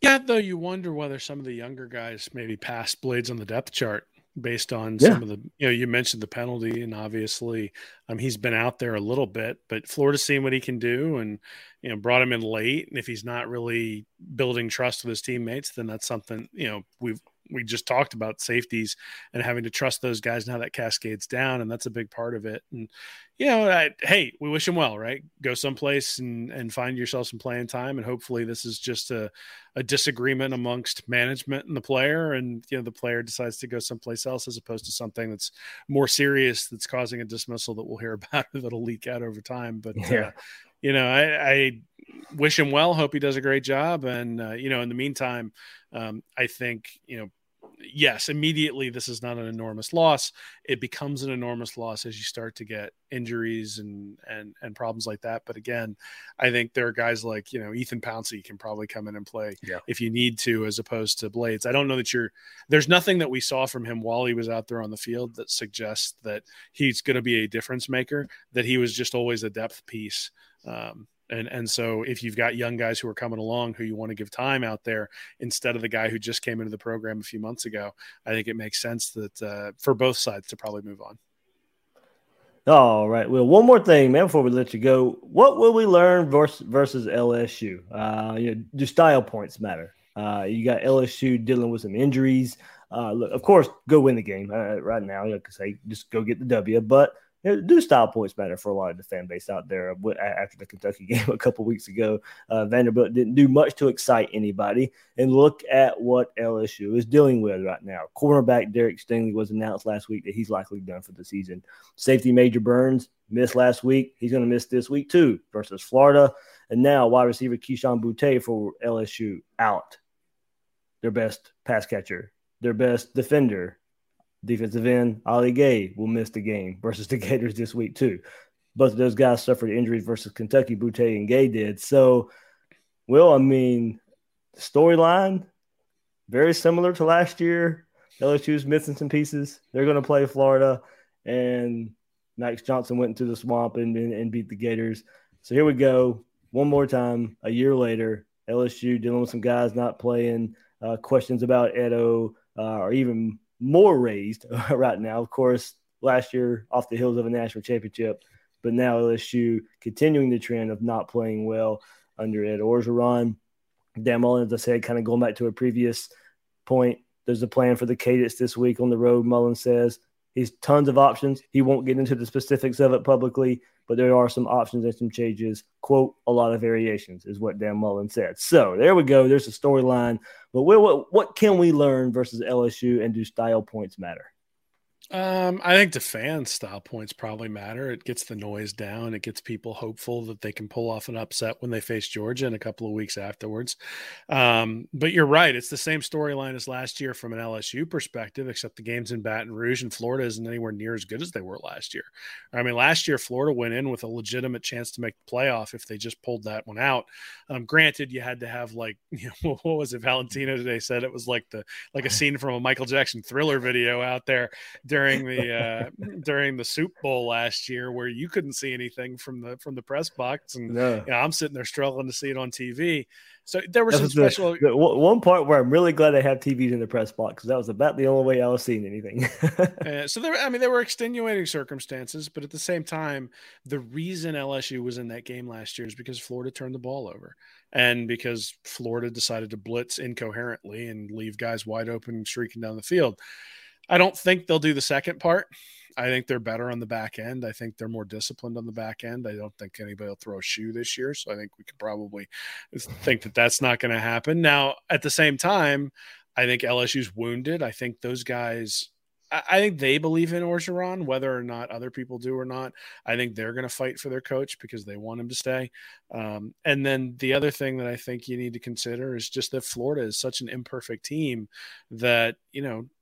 Yeah, though you wonder whether some of the younger guys maybe passed Blades on the depth chart based on some of the, you know, you mentioned the penalty, and obviously he's been out there a little bit, but Florida's seen what he can do and, you know, brought him in late. And if he's not really building trust with his teammates, then that's something, you know, we just talked about safeties and having to trust those guys and how that cascades down. And that's a big part of it. And, you know, hey, we wish him well, right? Go someplace and find yourself some playing time. And hopefully this is just a disagreement amongst management and the player. And, you know, the player decides to go someplace else as opposed to something that's more serious, that's causing a dismissal that we'll hear about that'll leak out over time. But, you know, I wish him well, hope he does a great job. And, you know, in the meantime, I think, you know, yes, immediately this is not an enormous loss. It becomes an enormous loss as you start to get injuries and problems like that. But again, I think there are guys like, you know, Ethan Pouncey can probably come in and play if you need to, as opposed to Blades. I don't know that there's nothing that we saw from him while he was out there on the field that suggests that he's going to be a difference maker, that he was just always a depth piece. And so if you've got young guys who are coming along who you want to give time out there instead of the guy who just came into the program a few months ago, I think it makes sense that for both sides to probably move on. All right. Well, one more thing, man, before we let you go, what will we learn versus LSU? You know, do style points matter? You got LSU dealing with some injuries. Look, of course, go win the game right now. You know, because they just go get the W, but do style points matter for a lot of the fan base out there? After the Kentucky game a couple weeks ago, Vanderbilt didn't do much to excite anybody. And look at what LSU is dealing with right now. Cornerback Derek Stingley was announced last week that he's likely done for the season. Safety Major Burns missed last week. He's going to miss this week too versus Florida. And now wide receiver Keyshawn Butte for LSU out. Their best pass catcher, their best defender, defensive end Ollie Gay will miss the game versus the Gators this week too. Both of those guys suffered injuries versus Kentucky. Butte and Gay did. So, Will, I mean, storyline very similar to last year. LSU's missing some pieces. They're going to play Florida, and Max Johnson went into the swamp and beat the Gators. So here we go one more time. A year later, LSU dealing with some guys not playing. Questions about Edo or even more raised right now. Of course, last year off the heels of a national championship, but now LSU continuing the trend of not playing well under Ed Orgeron. Dan Mullen, as I said, kind of going back to a previous point, there's a plan for the cadence this week on the road, Mullen says. He's tons of options. He won't get into the specifics of it publicly, but there are some options and some changes. Quote, a lot of variations is what Dan Mullen said. So there we go. There's a storyline. But what can we learn versus LSU, and do style points matter? I think the fan style points probably matter. It gets the noise down. It gets people hopeful that they can pull off an upset when they face Georgia in a couple of weeks afterwards. But you're right. It's the same storyline as last year from an LSU perspective, except the game's in Baton Rouge, and Florida isn't anywhere near as good as they were last year. I mean, last year, Florida went in with a legitimate chance to make the playoff if they just pulled that one out. Granted, you had to have what was it? Valentino today said it was like a scene from a Michael Jackson Thriller video out there during the Super Bowl last year, where you couldn't see anything from the press box, and I'm sitting there struggling to see it on TV. So there was some special one part where I'm really glad they have TVs in the press box, because that was about the only way I was seeing anything. There were extenuating circumstances, but at the same time, the reason LSU was in that game last year is because Florida turned the ball over, and because Florida decided to blitz incoherently and leave guys wide open streaking down the field. I don't think they'll do the second part. I think they're better on the back end. I think they're more disciplined on the back end. I don't think anybody will throw a shoe this year, so I think we could probably think that that's not going to happen. Now, at the same time, I think LSU's wounded. I think those guys – I think they believe in Orgeron, whether or not other people do or not. I think they're going to fight for their coach because they want him to stay. And then the other thing that I think you need to consider is just that Florida is such an imperfect team that,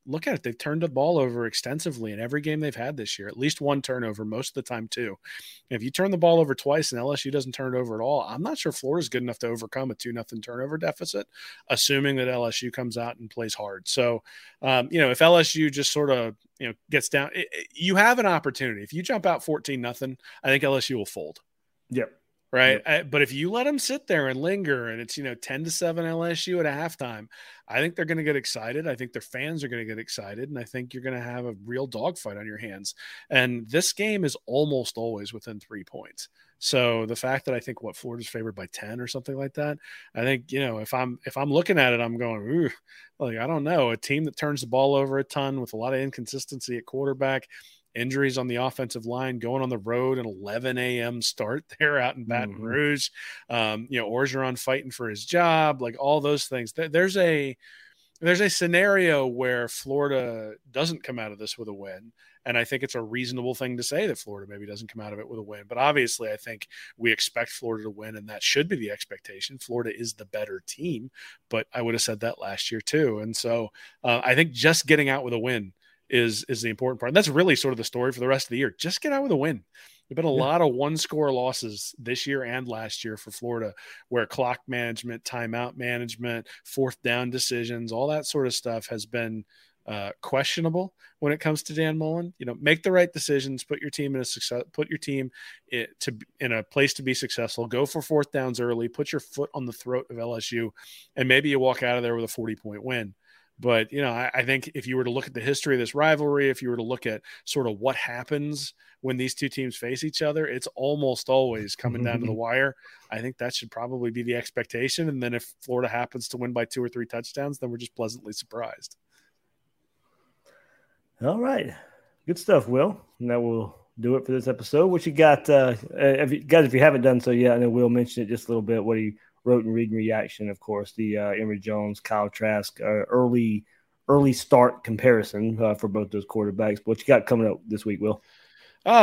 look at it. They've turned the ball over extensively in every game they've had this year, at least one turnover, most of the time two. And if you turn the ball over twice and LSU doesn't turn it over at all, I'm not sure Florida's good enough to overcome a 2-0 turnover deficit, assuming that LSU comes out and plays hard. So, if LSU just sort of, gets down, you have an opportunity. If you jump out 14-0, I think LSU will fold. Yep. Right. Yep. But if you let them sit there and linger, and it's, 10-7 LSU at a halftime, I think they're going to get excited. I think their fans are going to get excited. And I think you're going to have a real dogfight on your hands. And this game is almost always within 3 points. So the fact that I think Florida's favored by 10 or something like that, I think, if I'm looking at it, I'm going, ooh, I don't know, a team that turns the ball over a ton with a lot of inconsistency at quarterback, injuries on the offensive line, going on the road at 11 a.m. start there out in Baton Rouge, Orgeron fighting for his job, like all those things. There's a scenario where Florida doesn't come out of this with a win, and I think it's a reasonable thing to say that Florida maybe doesn't come out of it with a win. But obviously, I think we expect Florida to win, and that should be the expectation. Florida is the better team, but I would have said that last year too. And so I think just getting out with a win is the important part. And that's really sort of the story for the rest of the year. Just get out with a win. There've been a lot of one-score losses this year and last year for Florida, where clock management, timeout management, fourth down decisions, all that sort of stuff has been questionable when it comes to Dan Mullen. Make the right decisions, put your team in a place to be successful, go for fourth downs early, put your foot on the throat of LSU, and maybe you walk out of there with a 40-point win. But, I think if you were to look at the history of this rivalry, if you were to look at sort of what happens when these two teams face each other, it's almost always coming down to the wire. I think that should probably be the expectation. And then if Florida happens to win by 2 or 3 touchdowns, then we're just pleasantly surprised. All right. Good stuff, Will. And that will do it for this episode. What you got, if you haven't done so yet, I know Will mentioned it just a little bit. What do you wrote and read and reaction, of course, the Emory Jones, Kyle Trask early start comparison for both those quarterbacks. What you got coming up this week, Will?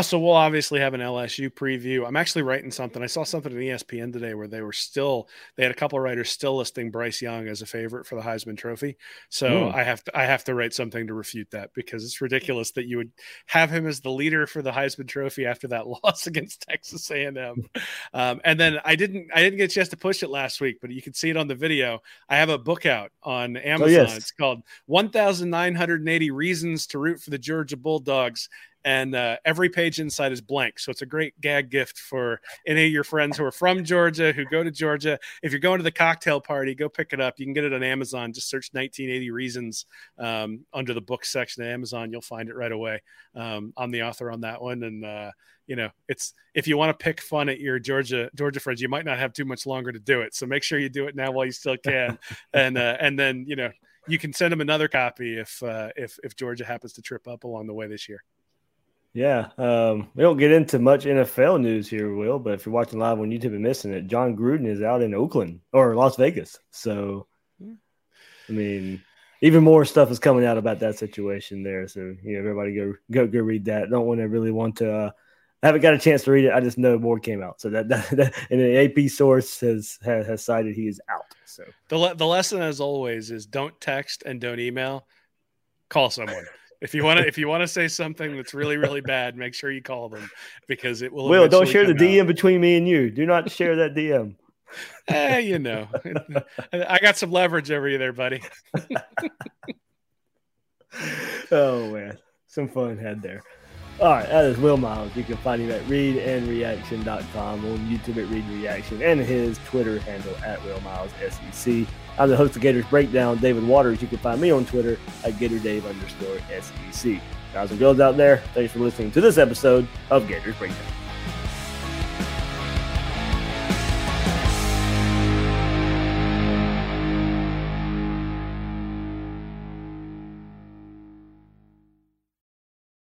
So we'll obviously have an LSU preview. I'm actually writing something. I saw something on ESPN today where they had a couple of writers still listing Bryce Young as a favorite for the Heisman Trophy. So I have to write something to refute that, because it's ridiculous that you would have him as the leader for the Heisman Trophy after that loss against Texas A&M. And then I didn't get a chance to push it last week, but you can see it on the video. I have a book out on Amazon. Oh, yes. It's called 1,980 Reasons to Root for the Georgia Bulldogs. And every page inside is blank. So it's a great gag gift for any of your friends who are from Georgia, who go to Georgia. If you're going to the cocktail party, go pick it up. You can get it on Amazon. Just search 1980 Reasons under the book section at Amazon. You'll find it right away. I'm the author on that one. And, it's if you want to pick fun at your Georgia friends, you might not have too much longer to do it. So make sure you do it now while you still can. And then, you can send them another copy if Georgia happens to trip up along the way this year. Yeah, we don't get into much NFL news here, Will, but if you're watching live on YouTube and missing it, John Gruden is out in Oakland or Las Vegas. So, I mean, even more stuff is coming out about that situation there. So yeah, everybody go read that. Don't want to really want to. I haven't got a chance to read it. I just know more came out. So that and an AP source has cited he is out. So the lesson, as always, is don't text and don't email. Call someone. If you want to say something that's really, really bad, make sure you call them, because it will. Will, don't share the DM between me and you. Do not share that DM. You know, I got some leverage over you there, buddy. Oh man, some fun had there. All right, that is Will Miles. You can find him at readandreaction.com, on YouTube at Read and Reaction, and his Twitter handle at WillMilesSEC. I'm the host of Gators Breakdown, David Waters. You can find me on Twitter at GatorDave_SEC. Guys and girls out there, thanks for listening to this episode of Gators Breakdown.